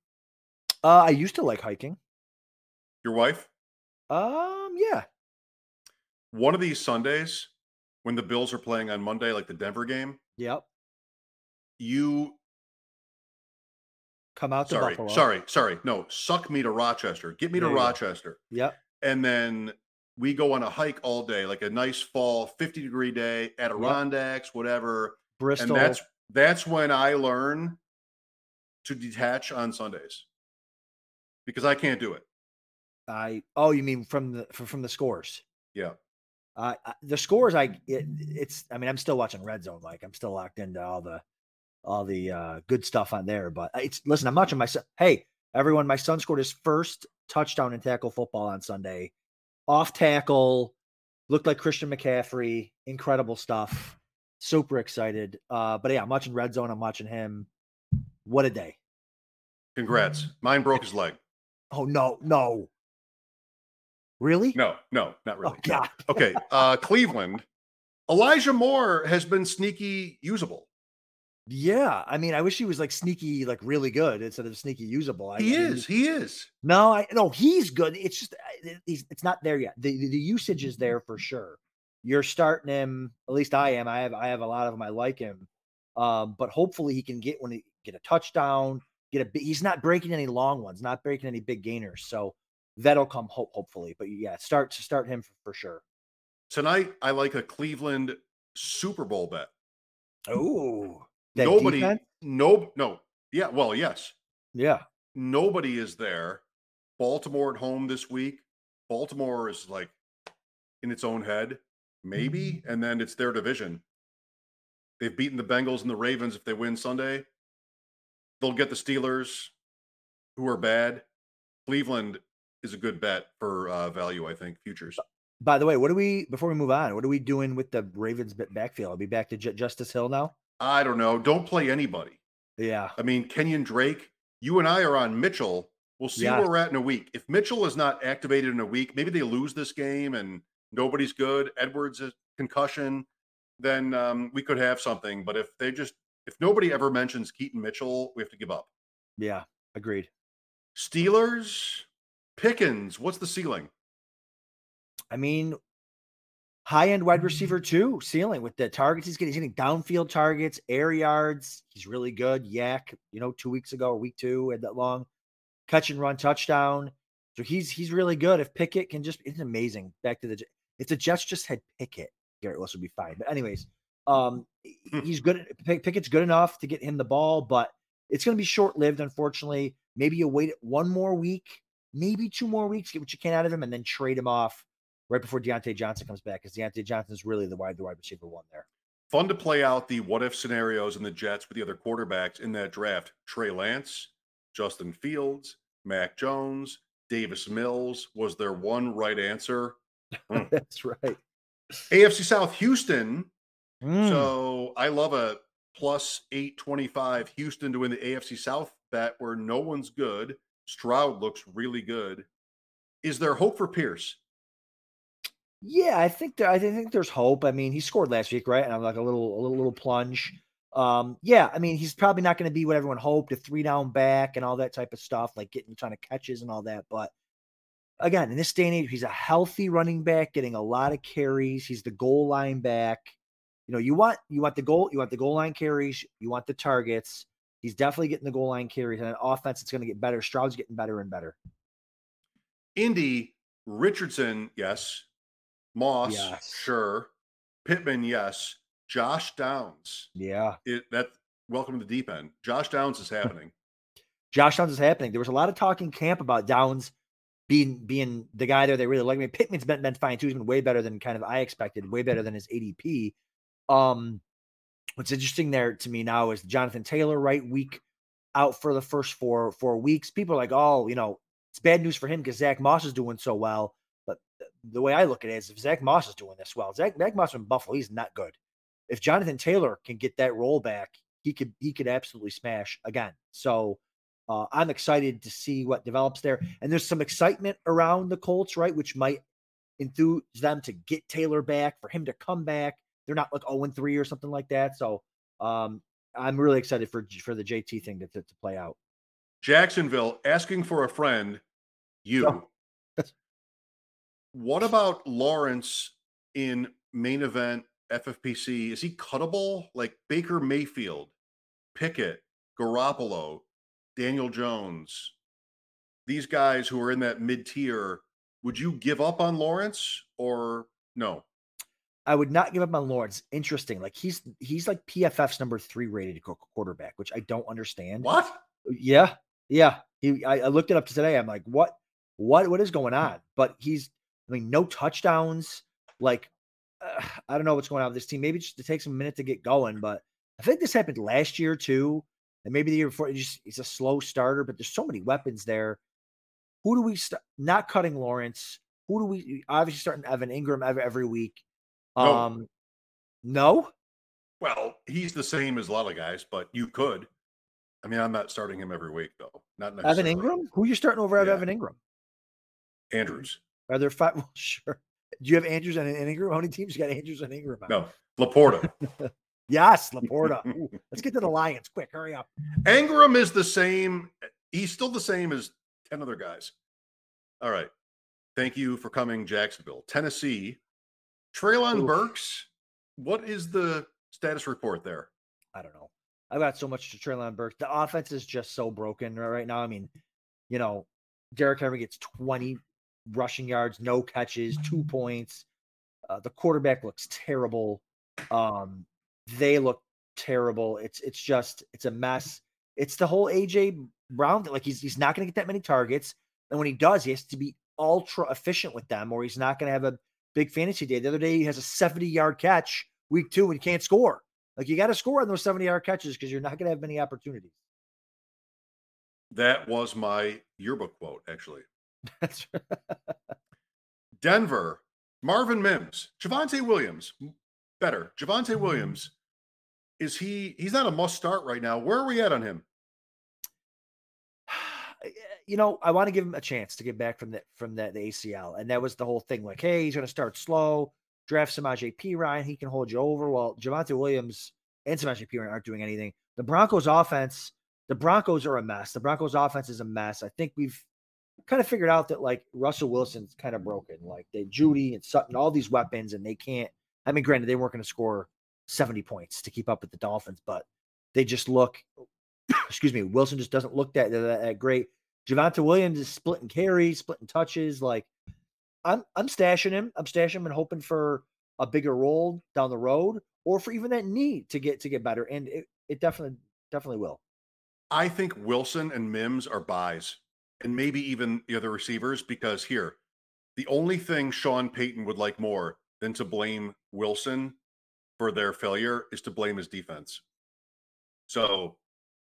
Uh, I used to like hiking. Your wife? Um, yeah. One of these Sundays when the Bills are playing on Monday, like the Denver game. Yep. You... Come out to sorry, Buffalo. Sorry, sorry. No, suck me to Rochester. Get me there to Rochester. Go. Yep. And then we go on a hike all day, like a nice fall, fifty degree day, Adirondacks, yep. whatever. Bristol. And that's that's when I learn to detach on Sundays because I can't do it. I oh, you mean from the from the scores? Yeah. Uh, the scores, I it, it's. I mean, I'm still watching Red Zone. Like I'm still locked into all the. all the uh, good stuff on there, but it's listen, I'm watching my son. Hey, everyone, my son scored his first touchdown in tackle football on Sunday. Off tackle, looked like Christian McCaffrey. Incredible stuff. Super excited. Uh, but yeah, I'm watching Red Zone. I'm watching him. What a day. Congrats. Mine broke his leg. Oh, no, no. Really? No, no, not really. Oh, God. No. Okay. Uh, Cleveland. Elijah Moore has been sneaky usable. Yeah, I mean, I wish he was like sneaky, like really good instead of sneaky usable. I, he I mean, is, he is. No, I no, he's good. It's just he's it's not there yet. The, the the usage is there for sure. You're starting him, at least I am. I have I have a lot of them. I like him, um, but hopefully he can get when he get a touchdown, get a. He's not breaking any long ones, not breaking any big gainers, so that'll come hope hopefully. But yeah, start to start him for, for sure. Tonight, I like a Cleveland Super Bowl bet. Oh. That Nobody, defense? no, no, yeah, well, yes, yeah. Nobody is there. Baltimore at home this week. Baltimore is like in its own head, maybe, mm-hmm. and then it's their division. They've beaten the Bengals and the Ravens. If they win Sunday, they'll get the Steelers, who are bad. Cleveland is a good bet for uh, value, I think, futures. By the way, what do we before we move on? What are we doing with the Ravens backfield? I'll be back to J- Justice Hill now. I don't know. Don't play anybody. Yeah. I mean, Kenyon Drake, you and I are on Mitchell. We'll see yeah. where we're at in a week. If Mitchell is not activated in a week, maybe they lose this game and nobody's good. Edwards is concussion. Then um, we could have something. But if they just, if nobody ever mentions Keaton Mitchell, we have to give up. Yeah. Agreed. Steelers, Pickens. What's the ceiling? I mean, high-end wide receiver, too, ceiling with the targets he's getting. He's getting downfield targets, air yards. He's really good. Yak, you know, two weeks ago or week two, had that long catch and run touchdown. So he's he's really good. If Pickett can just – it's amazing. Back to the – if the Jets just had Pickett, Garrett Wilson would be fine. But anyways, um, he's good. Pickett's good enough to get him the ball, but it's going to be short-lived, unfortunately. Maybe you wait one more week, maybe two more weeks, get what you can out of him, and then trade him off right before Deontay Johnson comes back, because Deontay Johnson is really the wide the wide receiver one there. Fun to play out the what-if scenarios in the Jets with the other quarterbacks in that draft. Trey Lance, Justin Fields, Mac Jones, Davis Mills was their one right answer. Mm. That's right. A F C South, Houston. Mm. So I love a plus eight twenty-five Houston to win the A F C South bet where no one's good. Stroud looks really good. Is there hope for Pierce? Yeah, I think there, I think there's hope. I mean, he scored last week, right? And I'm like a little, a little, little plunge. Um, yeah, I mean, he's probably not going to be what everyone hoped—a three-down back and all that type of stuff, like getting a ton of catches and all that. But again, in this day and age, he's a healthy running back, getting a lot of carries. He's the goal line back. You know, you want you want the goal, you want the goal line carries, you want the targets. He's definitely getting the goal line carries, and on offense, it's going to get better. Stroud's getting better and better. Indy Richardson, yes. Moss, yes. Sure. Pittman, yes. Josh Downs. Yeah. It, that welcome to the deep end. Josh Downs is happening. Josh Downs is happening. There was a lot of talk in camp about Downs being being the guy there they really like. I mean, Pittman's been, been fine, too. He's been way better than kind of I expected, way better than his A D P. Um, what's interesting there to me now is Jonathan Taylor, right, week out for the first four, four weeks. People are like, oh, you know, it's bad news for him because Zach Moss is doing so well. The way I look at it is if Zach Moss is doing this well, Zach, Zach Moss from Buffalo, he's not good. If Jonathan Taylor can get that roll back, he could he could absolutely smash again. So uh, I'm excited to see what develops there. And there's some excitement around the Colts, right, which might enthuse them to get Taylor back, for him to come back. They're not like oh and three or something like that. So um, I'm really excited for for the J T thing to, to, to play out. Jacksonville, asking for a friend, you. So- What about Lawrence in main event F F P C? Is he cuttable? Like Baker Mayfield, Pickett, Garoppolo, Daniel Jones, these guys who are in that mid-tier, would you give up on Lawrence or no? I would not give up on Lawrence. Interesting. Like he's he's like P F F's number three rated quarterback, which I don't understand. What? Yeah. Yeah. He, I, I looked it up today. I'm like, what? What? What is going on? But he's I mean, no touchdowns. Like, uh, I don't know what's going on with this team. Maybe just it takes a minute to get going. But I think this happened last year too, and maybe the year before. It just it's a slow starter, but there's so many weapons there. Who do we st- not cutting Lawrence? Who do we obviously starting Evan Ingram every, every week? Um, no. no. Well, he's the same as a lot of guys, but you could. I mean, I'm not starting him every week though. Not necessarily. Evan Ingram. Who are you starting over at yeah. Evan Ingram? Andrews. Are there five? Well, sure. Do you have Andrews and Ingram? How many teams you got Andrews and Ingram on? No, Laporta. Yes, Laporta. Ooh, let's get to the Lions quick. Hurry up. Ingram is the same. He's still the same as ten other guys. All right. Thank you for coming, Jacksonville. Tennessee. Traylon Oof. Burks. What is the status report there? I don't know. I've got so much to Traylon Burks. The offense is just so broken right now. I mean, you know, Derrick Henry gets twenty rushing yards, no catches, two points. Uh, the quarterback looks terrible. Um, they look terrible. It's it's just it's a mess. It's the whole A J Brown thing. Like he's he's not going to get that many targets, and when he does, he has to be ultra efficient with them, or he's not going to have a big fantasy day. The other day, he has a seventy-yard catch week two, and he can't score. Like you got to score on those seventy-yard catches because you're not going to have many opportunities. That was my yearbook quote, actually. That's right. Denver, Marvin Mims, Javonte Williams, better. Javonte Williams, is he, he's not a must start right now. Where are we at on him? You know, I want to give him a chance to get back from that, from that, the A C L. And that was the whole thing. Like, hey, he's going to start slow. Draft Samaje Perine. He can hold you over. Well, Javonte Williams and Samaje Perine aren't doing anything. The Broncos offense, the Broncos are a mess. The Broncos offense is a mess. I think we've kind of figured out that like Russell Wilson's kind of broken. Like they Judy and Sutton, all these weapons, and they can't, I mean, granted, they weren't going to score seventy points to keep up with the Dolphins, but they just look, excuse me, Wilson just doesn't look that, that, that great. Javonte Williams is splitting carries, splitting touches. Like I'm, I'm stashing him. I'm stashing him and hoping for a bigger role down the road or for even that need to get, to get better. And it, it definitely, definitely will. I think Wilson and Mims are buys and maybe even the other receivers, because here, the only thing Sean Payton would like more than to blame Wilson for their failure is to blame his defense. So,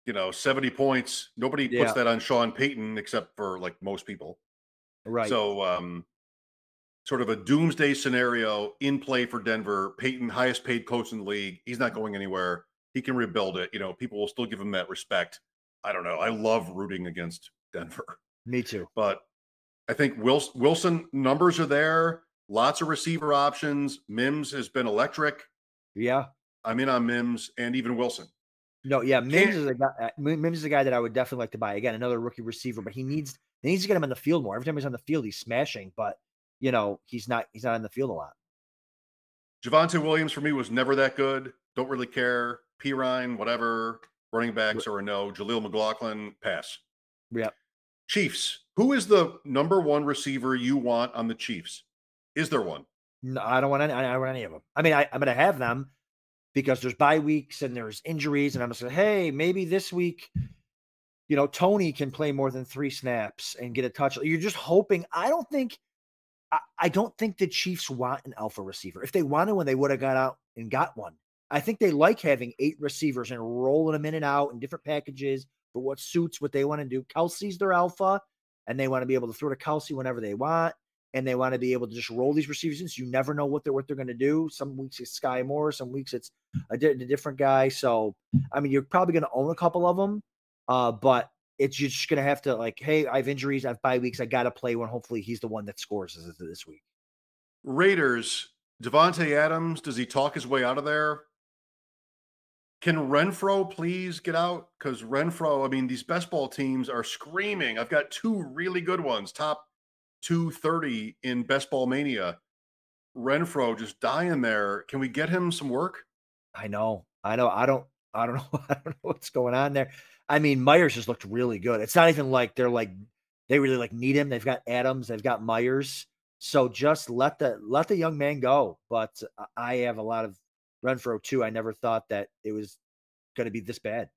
you know, seventy points, nobody yeah. puts that on Sean Payton except for like most people. Right. So um, sort of a doomsday scenario in play for Denver. Payton, highest paid coach in the league. He's not going anywhere. He can rebuild it. You know, people will still give him that respect. I don't know. I love rooting against Denver. Me too. But I think Wilson, Wilson numbers are there. Lots of receiver options. Mims has been electric. Yeah. I'm in on Mims and even Wilson. No, yeah. Mims and, is a guy Mims is a guy that I would definitely like to buy. Again, another rookie receiver, but he needs he needs to get him on the field more. Every time he's on the field, he's smashing, but you know, he's not he's not on the field a lot. Javonte Williams for me was never that good. Don't really care. Perine, whatever. Running backs are a no. Jaleel McLaughlin, pass. Yeah. Chiefs. Who is the number one receiver you want on the Chiefs? Is there one? No, I don't want any. I don't want any of them. I mean, I, I'm going to have them because there's bye weeks and there's injuries, and I'm just going, hey, maybe this week, you know, Tony can play more than three snaps and get a touch. You're just hoping. I don't think. I, I don't think the Chiefs want an alpha receiver. If they wanted one, they would have got out and got one. I think they like having eight receivers and rolling them in and out in different packages for what suits what they want to do. Kelsey's their alpha, and they want to be able to throw to Kelsey whenever they want. And they want to be able to just roll these receivers in, so you never know what they're what they're going to do. Some weeks it's Sky Moore, some weeks it's a, di- a different guy. So, I mean, you're probably going to own a couple of them, uh, but it's you're just going to have to like, hey, I have injuries, I have bye weeks, I got to play one. Hopefully, he's the one that scores this, this week. Raiders, Devontae Adams, does he talk his way out of there? Can Renfroe please get out? Because Renfroe, I mean, these best ball teams are screaming. I've got two really good ones, top two thirty in Best Ball Mania. Renfroe just dying there. Can we get him some work? I know. I know. I don't, I don't know. I don't know what's going on there. I mean, Myers just looked really good. It's not even like they're like, they really like need him. They've got Adams, they've got Myers. So just let the, let the young man go. But I have a lot of Renfroe too. I never thought that it was going to be this bad.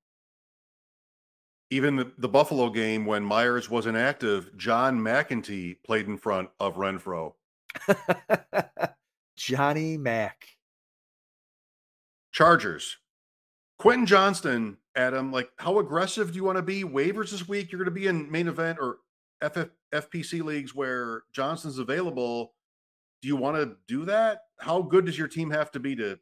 Even the, the Buffalo game, when Myers was inactive, John McEntee played in front of Renfroe. Johnny Mac. Chargers. Quentin Johnston, Adam, like, how aggressive do you want to be? Waivers this week? You're going to be in main event or F F, F P C leagues where Johnston's available. Do you want to do that? How good does your team have to be to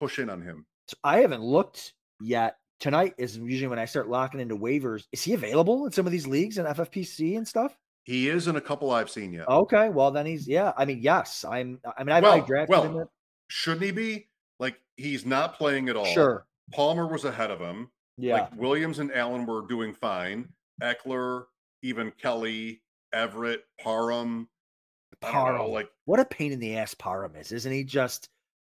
push in on him? So I haven't looked yet. Tonight is usually when I start locking into waivers. Is he available in some of these leagues and F F P C and stuff? He is in a couple I've seen yet. Okay, well then he's yeah. I mean, yes, I'm. I mean, I've well, drafted well, him. Shouldn't he be? Like, he's not playing at all. Sure. Palmer was ahead of him. Yeah. Like, Williams and Allen were doing fine. Eckler, even Kelly, Everett, Parham. Parham. Know, like, what a pain in the ass Parham is. Isn't he just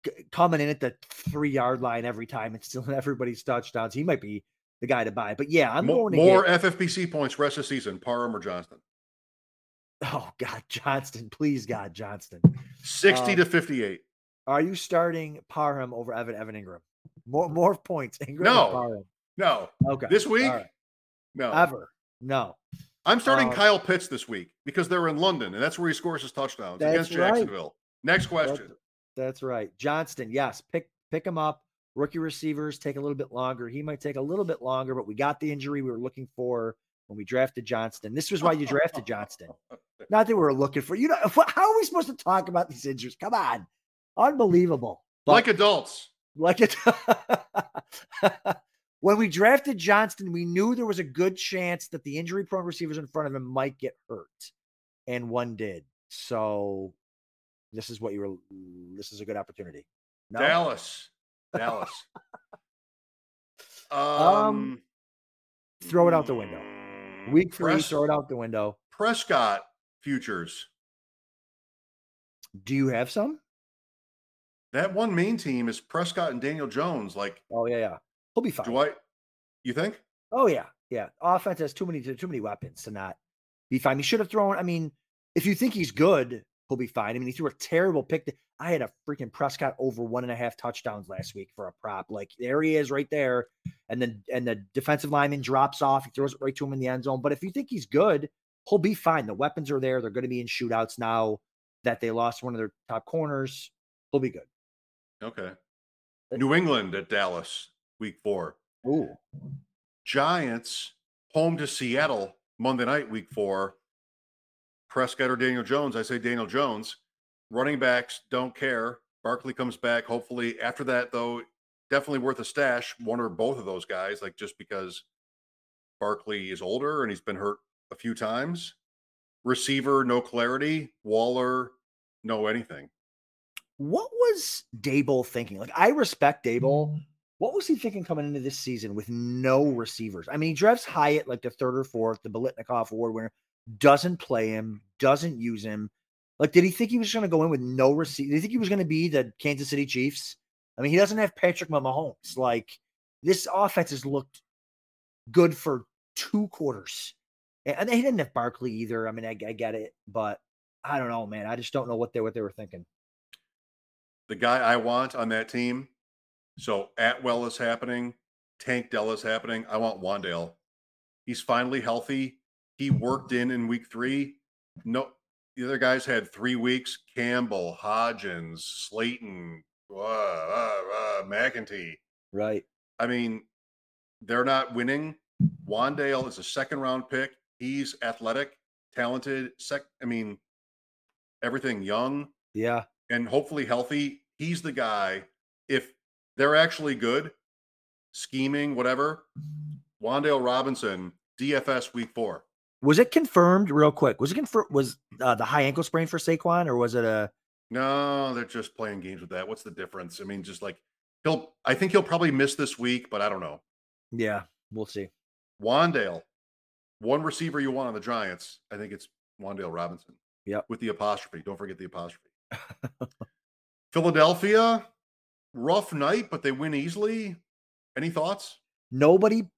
g- coming in at the three-yard line every time and stealing everybody's touchdowns? He might be the guy to buy. But, yeah, I'm more, going to More get... F F P C points rest of the season, Parham or Johnston? Oh, God, Johnston. Please, God, Johnston. sixty um, to fifty-eight. Are you starting Parham over Evan Evan Ingram? More more points. Ingram no. Parham. No. Okay. This week? Right. No. Ever. No. I'm starting um, Kyle Pitts this week because they're in London, and that's where he scores his touchdowns against Jacksonville. Right. Next question. That's, that's right. Johnston, yes. Pick pick him up. Rookie receivers take a little bit longer. He might take a little bit longer, but we got the injury we were looking for when we drafted Johnston. This was why you drafted Johnston. Not that we were looking for. You know, how are we supposed to talk about these injuries? Come on. Unbelievable. But like adults. Like it. When we drafted Johnston, we knew there was a good chance that the injury-prone receivers in front of him might get hurt, and one did. So this is what you were – this is a good opportunity. No? Dallas. Dallas. um, um, throw it out the window. Week three, Pres- throw it out the window. Prescott futures. Do you have some? That one main team is Prescott and Daniel Jones. Like, oh yeah, yeah, he'll be fine. Do I? You think? Oh yeah, yeah. Offense has too many too many weapons to not be fine. He should have thrown. I mean, if you think he's good, he'll be fine. I mean, he threw a terrible pick. That, I had a freaking Prescott over one and a half touchdowns last week for a prop. Like, there he is right there, and then and the defensive lineman drops off. He throws it right to him in the end zone. But if you think he's good, he'll be fine. The weapons are there. They're going to be in shootouts now that they lost one of their top corners. He'll be good. Okay. New England at Dallas, week four. Ooh. Giants home to Seattle, Monday night, week four. Prescott or Daniel Jones? I say Daniel Jones. Running backs don't care. Barkley comes back, hopefully. After that, though, definitely worth a stash, one or both of those guys, like just because Barkley is older and he's been hurt a few times. Receiver, no clarity. Waller, no anything. What was Dable thinking? Like, I respect Dable. What was he thinking coming into this season with no receivers? I mean, he drafts Hyatt like the third or fourth, the Biletnikoff award winner, doesn't play him, doesn't use him. Like, did he think he was going to go in with no receiver? Did he think he was going to be the Kansas City Chiefs? I mean, he doesn't have Patrick Mahomes. Like, this offense has looked good for two quarters. And he didn't have Barkley either. I mean, I, I get it, but I don't know, man. I just don't know what they what they were thinking. The guy I want on that team, so Atwell is happening, Tank Dell is happening. I want Wandale. He's finally healthy. He worked in in week three. No, the other guys had three weeks. Campbell, Hodgins, Slayton, uh, uh, uh, McEntee. Right. I mean, they're not winning. Wandale is a second-round pick. He's athletic, talented. Sec. I mean, everything young. Yeah. And hopefully healthy, he's the guy. If they're actually good, scheming, whatever, Wandale Robinson, D F S week four. Was it confirmed real quick? Was it confirmed? Was uh, the high ankle sprain for Saquon, or was it a? No, they're just playing games with that. What's the difference? I mean, just like he'll, I think he'll probably miss this week, but I don't know. Yeah, we'll see. Wandale, one receiver you want on the Giants. I think it's Wandale Robinson. Yeah. With the apostrophe. Don't forget the apostrophe. Philadelphia, rough night, but they win easily. Any thoughts? Nobody.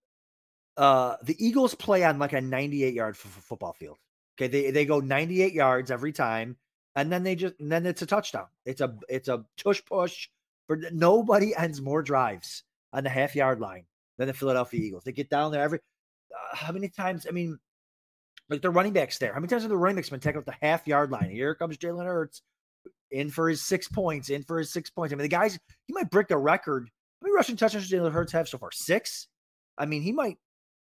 Uh, the Eagles play on like a ninety-eight yard f- f- football field. Okay, they they go ninety-eight yards every time, and then they just and then it's a touchdown. It's a it's a tush push. For nobody ends more drives on the half yard line than the Philadelphia Eagles. They get down there every. Uh, how many times? I mean, like the running backs there. How many times have the running backs been tackled at the half yard line? Here comes Jalen Hurts. In for his six points, in for his six points. I mean, the guys, he might break the record. How many rushing touchdowns did Jalen Hurts have so far? Six? I mean, he might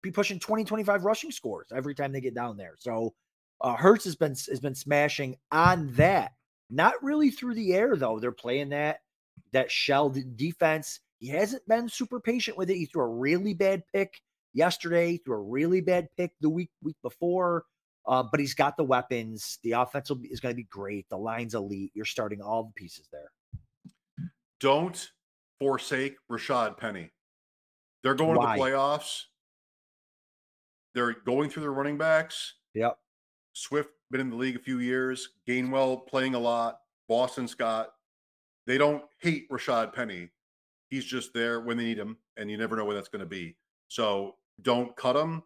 be pushing twenty, twenty-five rushing scores every time they get down there. So uh, Hurts has been has been smashing on that. Not really through the air, though. They're playing that, that shell defense. He hasn't been super patient with it. He threw a really bad pick yesterday. He threw a really bad pick the week week before. Uh, but he's got the weapons. The offense will be, is going to be great. The line's elite. You're starting all the pieces there. Don't forsake Rashad Penny. They're going Why? to the playoffs. They're going through their running backs. Yep. Swift been in the league a few years. Gainwell playing a lot. Boston Scott. They don't hate Rashad Penny. He's just there when they need him, and you never know where that's going to be. So don't cut him.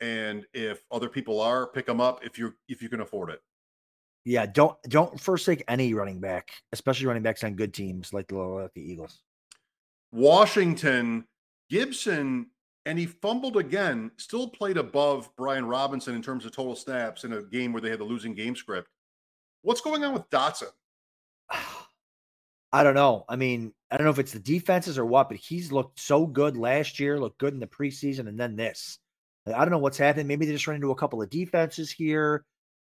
And if other people are, pick them up if you if you can afford it. Yeah, don't don't forsake any running back, especially running backs on good teams like the, like the Eagles. Washington, Gibson, and he fumbled again, still played above Brian Robinson in terms of total snaps in a game where they had the losing game script. What's going on with Dotson? I don't know. I mean, I don't know if it's the defenses or what, but he's looked so good last year, looked good in the preseason, and then this. I don't know what's happened. Maybe they just ran into a couple of defenses here.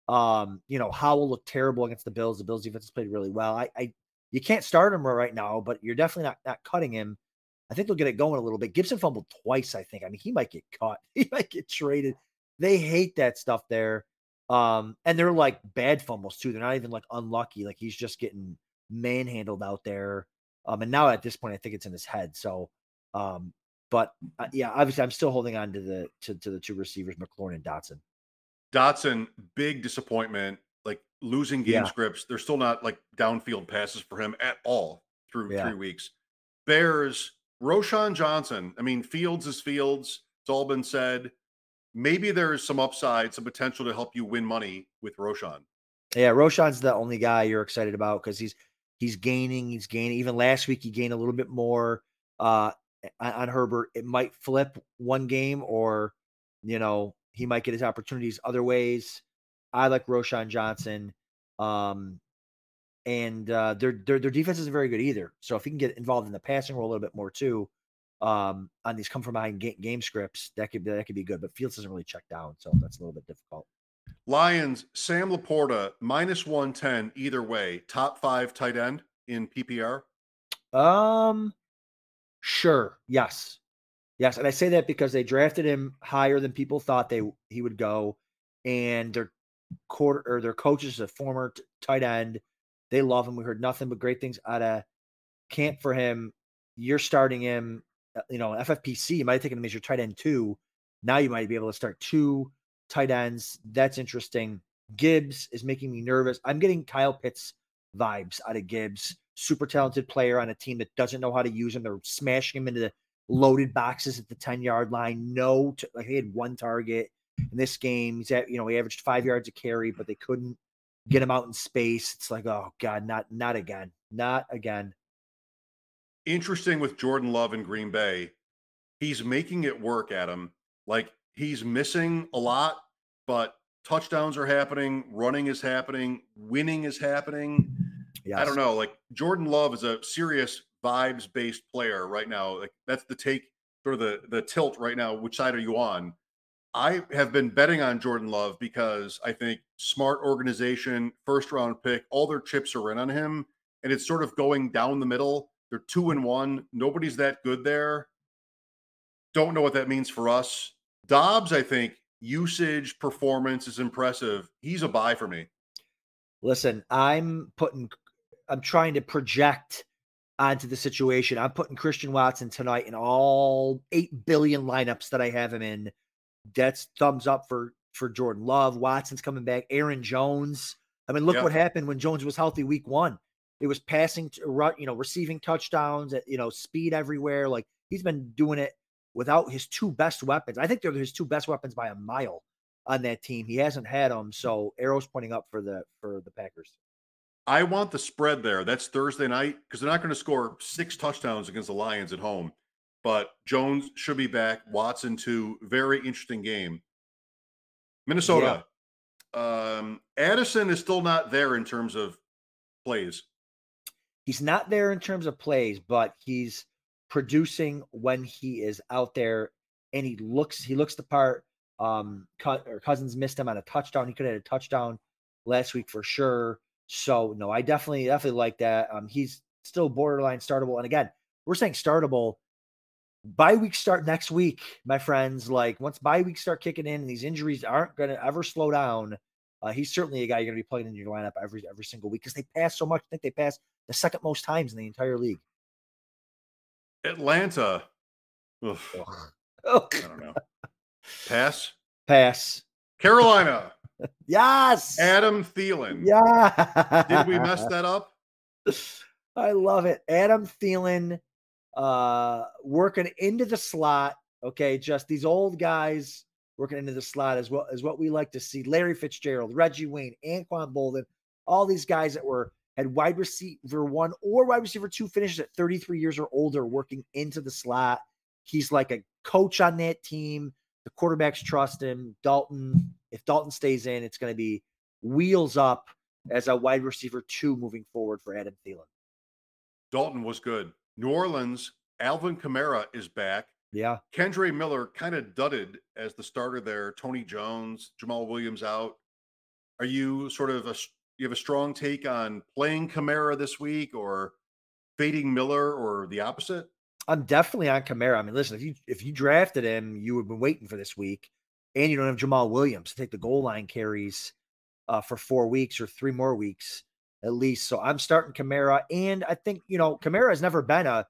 Um, you know, Howell looked terrible against the Bills. The Bills defense played really well. I, I, you can't start him right now, but you're definitely not not cutting him. I think they'll get it going a little bit. Gibson fumbled twice, I think. I mean, he might get caught. He might get traded. They hate that stuff there. Um, and they're like bad fumbles too. They're not even like unlucky. Like he's just getting manhandled out there. Um, and now at this point, I think it's in his head. So, um, But, uh, yeah, obviously I'm still holding on to the to, to the two receivers, McLaurin and Dotson. Dotson, big disappointment, like losing game yeah. scripts. They're still not like downfield passes for him at all through yeah. three weeks. Bears, Roschon Johnson. I mean, Fields is Fields. It's all been said. Maybe there is some upside, some potential to help you win money with Roschon. Yeah, Roschon's the only guy you're excited about because he's, he's gaining, he's gaining. Even last week he gained a little bit more. Uh On Herbert, it might flip one game, or you know he might get his opportunities other ways. I like Roschon Johnson, um, and uh, their their their defense isn't very good either. So if he can get involved in the passing role a little bit more too, um, on these come from behind game, game scripts, that could that could be good. But Fields doesn't really check down, so that's a little bit difficult. Lions, Sam Laporta minus one ten either way. Top five tight end in P P R. Um. Sure. Yes. Yes. And I say that because they drafted him higher than people thought they he would go. And their quarter or their coach is a former t- tight end. They love him. We heard nothing but great things out of camp for him. You're starting him, you know, F F P C. You might have taken him as your tight end two. Now you might be able to start two tight ends. That's interesting. Gibbs is making me nervous. I'm getting Kyle Pitts vibes out of Gibbs. Super talented player on a team that doesn't know how to use him. They're smashing him into the loaded boxes at the ten-yard line. No, t- like he had one target in this game. He's at, you know, he averaged five yards a carry, but they couldn't get him out in space. It's like, oh God, not not again, not again. Interesting with Jordan Love in Green Bay, he's making it work, Adam. Like he's missing a lot, but touchdowns are happening, running is happening, winning is happening. Yes. I don't know. Like Jordan Love is a serious vibes-based player right now. Like that's the take, sort of the the tilt right now. Which side are you on? I have been betting on Jordan Love because I think smart organization, first-round pick, all their chips are in on him, and it's sort of going down the middle. They're two and one. Nobody's that good there. Don't know what that means for us. Dobbs, I think usage performance is impressive. He's a buy for me. Listen, I'm putting. I'm trying to project onto the situation. I'm putting Christian Watson tonight in all eight billion lineups that I have him in. That's thumbs up for, for Jordan Love. Watson's coming back. Aaron Jones. I mean, look yeah. what happened when Jones was healthy week one. It was passing, to, you know, receiving touchdowns at, you know, speed everywhere. Like he's been doing it without his two best weapons. I think they're his two best weapons by a mile on that team. He hasn't had them. So arrows pointing up for the, for the Packers. I want the spread there. That's Thursday night because they're not going to score six touchdowns against the Lions at home. But Jones should be back. Watson, too. Very interesting game. Minnesota. Yeah. Um, Addison is still not there in terms of plays. He's not there in terms of plays, but he's producing when he is out there, and he looks he looks the part. Um, Cousins missed him on a touchdown. He could have had a touchdown last week for sure. So no, I definitely, definitely like that. Um, he's still borderline startable. And again, we're saying startable. Bye week start next week, my friends. Like once bye weeks start kicking in and these injuries aren't going to ever slow down, uh, he's certainly a guy you're going to be playing in your lineup every every single week because they pass so much. I think they pass the second most times in the entire league. Atlanta. Ugh. Oh. I don't know. Pass. Pass. Carolina. Yes. Adam Thielen. Yeah. Did we mess that up? I love it. Adam Thielen uh, working into the slot. Okay, just these old guys working into the slot as well as what we like to see. Larry Fitzgerald, Reggie Wayne, Anquan Bolden, all these guys that were had wide receiver one or wide receiver two finishes at thirty-three years or older working into the slot. He's like a coach on that team. The quarterbacks trust him. Dalton, if Dalton stays in, it's going to be wheels up as a wide receiver two moving forward for Adam Thielen. Dalton was good. New Orleans, Alvin Kamara is back. Yeah. Kendre Miller kind of dudded as the starter there. Tony Jones, Jamal Williams out. Are you sort of a, you have a strong take on playing Kamara this week or fading Miller or the opposite? I'm definitely on Kamara. I mean, listen, if you if you drafted him, you would have been waiting for this week, and you don't have Jamal Williams to take the goal line carries uh, for four weeks or three more weeks at least. So I'm starting Kamara, and I think, you know, Kamara has never been a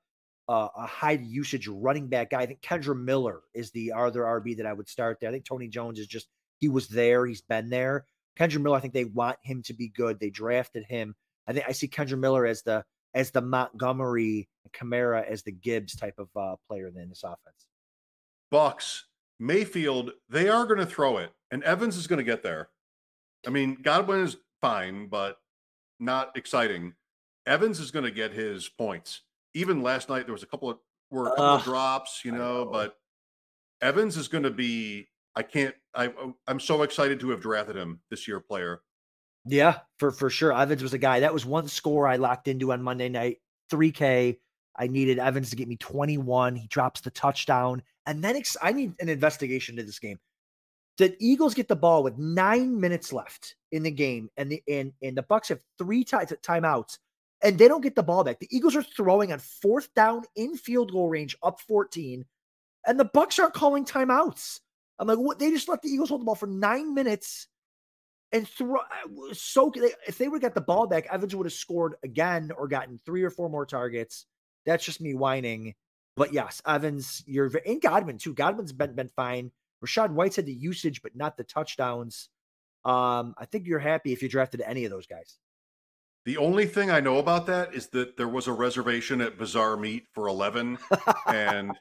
a, a high usage running back guy. I think Kendre Miller is the other R B that I would start there. I think Tony Jones is just, he was there, he's been there. Kendre Miller, I think they want him to be good. They drafted him. I think I see Kendre Miller as the as the Montgomery, Kamara as the Gibbs type of uh, player in this offense. Bucks, Mayfield, they are going to throw it, and Evans is going to get there. I mean, Godwin is fine, but not exciting. Evans is going to get his points. Even last night, there was a couple of, were a couple uh, of drops, you know, know, but Evans is going to be, I can't, I, I'm so excited to have drafted him this year player. Yeah, for, for sure. Evans was a guy. That was one score I locked into on Monday night, three K. I needed Evans to get me twenty-one. He drops the touchdown. And then ex- I need an investigation to this game. The Eagles get the ball with nine minutes left in the game, and the and, and the Bucs have three t- timeouts, and they don't get the ball back. The Eagles are throwing on fourth down in field goal range, up fourteen, and the Bucs aren't calling timeouts. I'm like, what? They just let the Eagles hold the ball for nine minutes. And throw, so if they would have got the ball back, Evans would have scored again or gotten three or four more targets. That's just me whining. But yes, Evans, you're in Godwin too. Godwin's been, been fine. Rashad White's had the usage, but not the touchdowns. Um, I think you're happy if you drafted any of those guys. The only thing I know about that is that there was a reservation at Bizarre Meat for eleven, and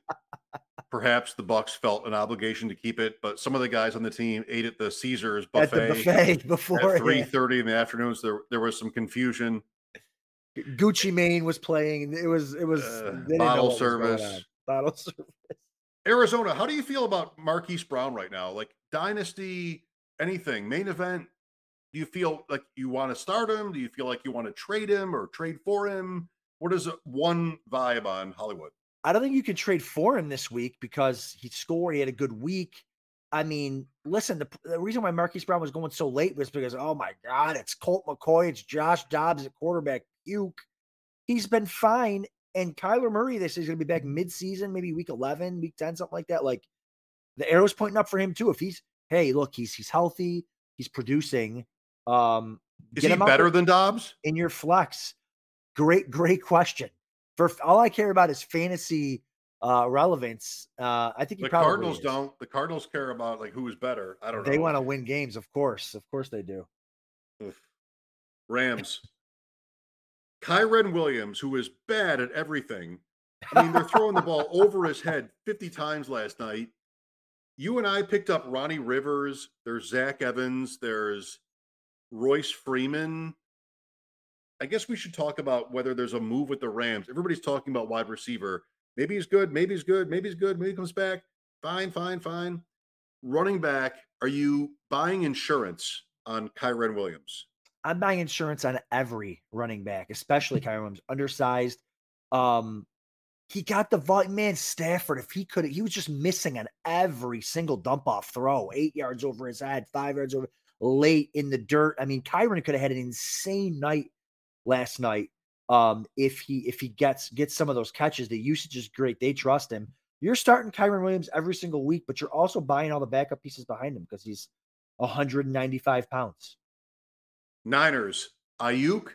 perhaps the Bucs felt an obligation to keep it, but some of the guys on the team ate at the Caesars buffet, at the buffet before at three thirty yeah. in the afternoon. So there, there was some confusion. Gucci Mane was playing. It was it was uh, bottle service. Bottle service. Arizona, how do you feel about Marquise Brown right now? Like dynasty, anything, main event? Do you feel like you want to start him? Do you feel like you want to trade him or trade for him? What is one vibe on Hollywood? I don't think you can trade for him this week because he scored. He had a good week. I mean, listen, the, the reason why Marquise Brown was going so late was because, oh my God, it's Colt McCoy. It's Josh Dobbs at quarterback. Puke. He's been fine. And Kyler Murray, they say he's going to be back mid-season, maybe week eleven, week ten, something like that. Like the arrow's pointing up for him too. If he's, hey, look, he's, he's healthy. He's producing. Um, Is he better than Dobbs? In your flex. Great, great question. For all I care about is fantasy uh, relevance. Uh, I think he the probably Cardinals is. Don't. The Cardinals care about like who is better. I don't they know. They want to win games, of course. Of course they do. Oof. Rams. Kyren Williams, who is bad at everything. I mean, they're throwing the ball over his head fifty times last night. You and I picked up Ronnie Rivers. There's Zach Evans. There's Royce Freeman. I guess we should talk about whether there's a move with the Rams. Everybody's talking about wide receiver. Maybe he's good. Maybe he's good. Maybe he's good. Maybe he comes back. Fine, fine, fine. Running back, are you buying insurance on Kyren Williams? I'm buying insurance on every running back, especially Kyren Williams. Undersized. Um, he got the volume. Man, Stafford, if he could, he was just missing on every single dump-off throw. Eight yards over his head, five yards over, late in the dirt. I mean, Kyren could have had an insane night last night. Um, if he if he gets gets some of those catches, the usage is great. They trust him. You're starting Kyren Williams every single week, but you're also buying all the backup pieces behind him because he's one hundred ninety-five pounds. Niners, Ayuk,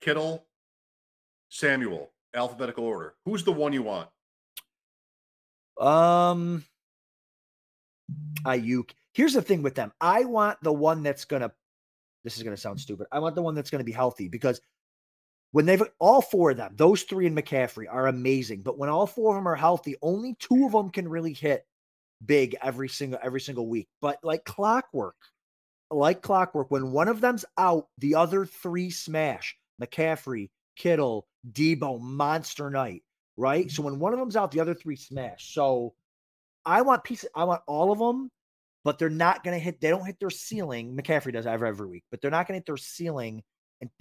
Kittle, Samuel. alphabetical order. Who's the one you want? Um, Ayuk. Here's the thing with them. I want the one that's going to, this is going to sound stupid. I want the one that's going to be healthy, because when they've, all four of them, those three and McCaffrey are amazing. But when all four of them are healthy, only two of them can really hit big every single, every single week. But like clockwork, like clockwork, when one of them's out, the other three smash. McCaffrey, Kittle, Debo, monster night, right? So when one of them's out, the other three smash. So I want pieces, I want all of them, but they're not going to hit, they don't hit their ceiling. McCaffrey does every, every week, but they're not going to hit their ceiling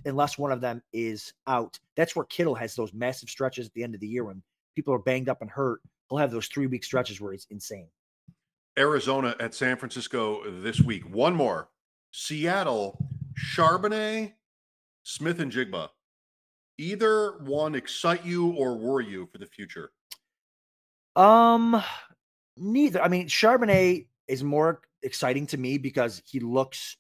unless one of them is out. That's where Kittle has those massive stretches at the end of the year when people are banged up and hurt. He'll have those three-week stretches where it's insane. Arizona at San Francisco this week. One more. Seattle, Charbonnet, Smith and Jigba. Either one excite you or worry you for the future? Um, neither. I mean, Charbonnet is more exciting to me because he looks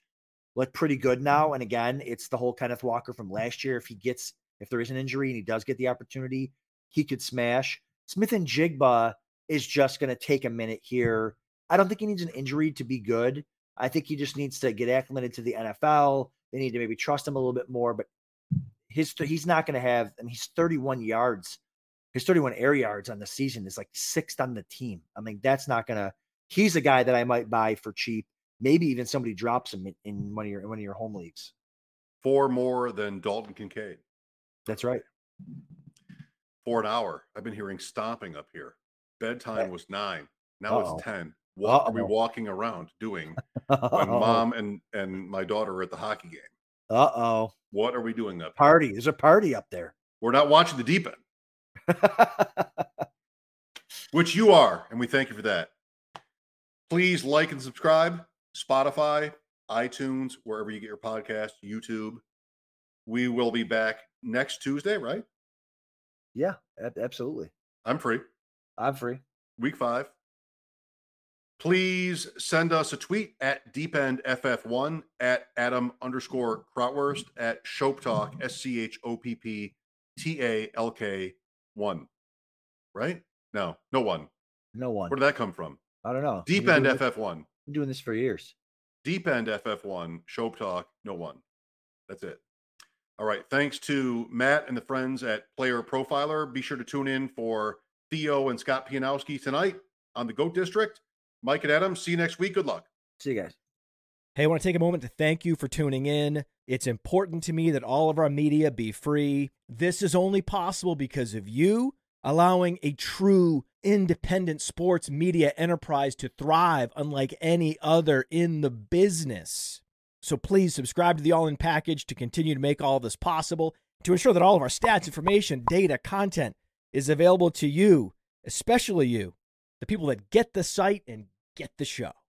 like pretty good now. And again, it's the whole Kenneth Walker from last year. If he gets, if there is an injury and he does get the opportunity, he could smash. Smith and Jigba is just going to take a minute here. I don't think he needs an injury to be good. I think he just needs to get acclimated to the N F L. They need to maybe trust him a little bit more, but his, he's not going to have, I mean, he's thirty-one yards, his thirty-one air yards on the season is like sixth on the team. I mean, that's not going to, he's a guy that I might buy for cheap. Maybe even somebody drops him in, in one of your, in one of your home leagues. Four more than Dalton Kincaid. That's right. For an hour. I've been hearing stomping up here. Bedtime okay. was nine. Now Uh-oh. It's ten. What Uh-oh. Are we walking around doing when mom and, and my daughter are at the hockey game? Uh-oh. What are we doing up party. Here? Party. There's a party up there. We're not watching the deep end. Which you are, and we thank you for that. Please like and subscribe. Spotify, iTunes, wherever you get your podcast, YouTube. We will be back next Tuesday, right? Yeah, absolutely. I'm free. I'm free. Week five. Please send us a tweet at deependff one, at Adam underscore Krautwurst, at Schopp Talk, S C H O P P T A L K one. Right? No, no one. No one. Where did that come from? I don't know. Deep End F F one. I'm doing this for years. Deep End F F one, Schopp Talk, no one. That's it. All right. Thanks to Matt and the friends at Player Profiler. Be sure to tune in for Theo and Scott Pianowski tonight on the GOAT District. Mike and Adam, see you next week. Good luck. See you guys. Hey, I want to take a moment to thank you for tuning in. It's important to me that all of our media be free. This is only possible because of you allowing a true independent sports media enterprise to thrive unlike any other in the business. So please subscribe to the All In Package to continue to make all of this possible, to ensure that all of our stats, information, data, content is available to you, especially you, the people that get the site and get the show.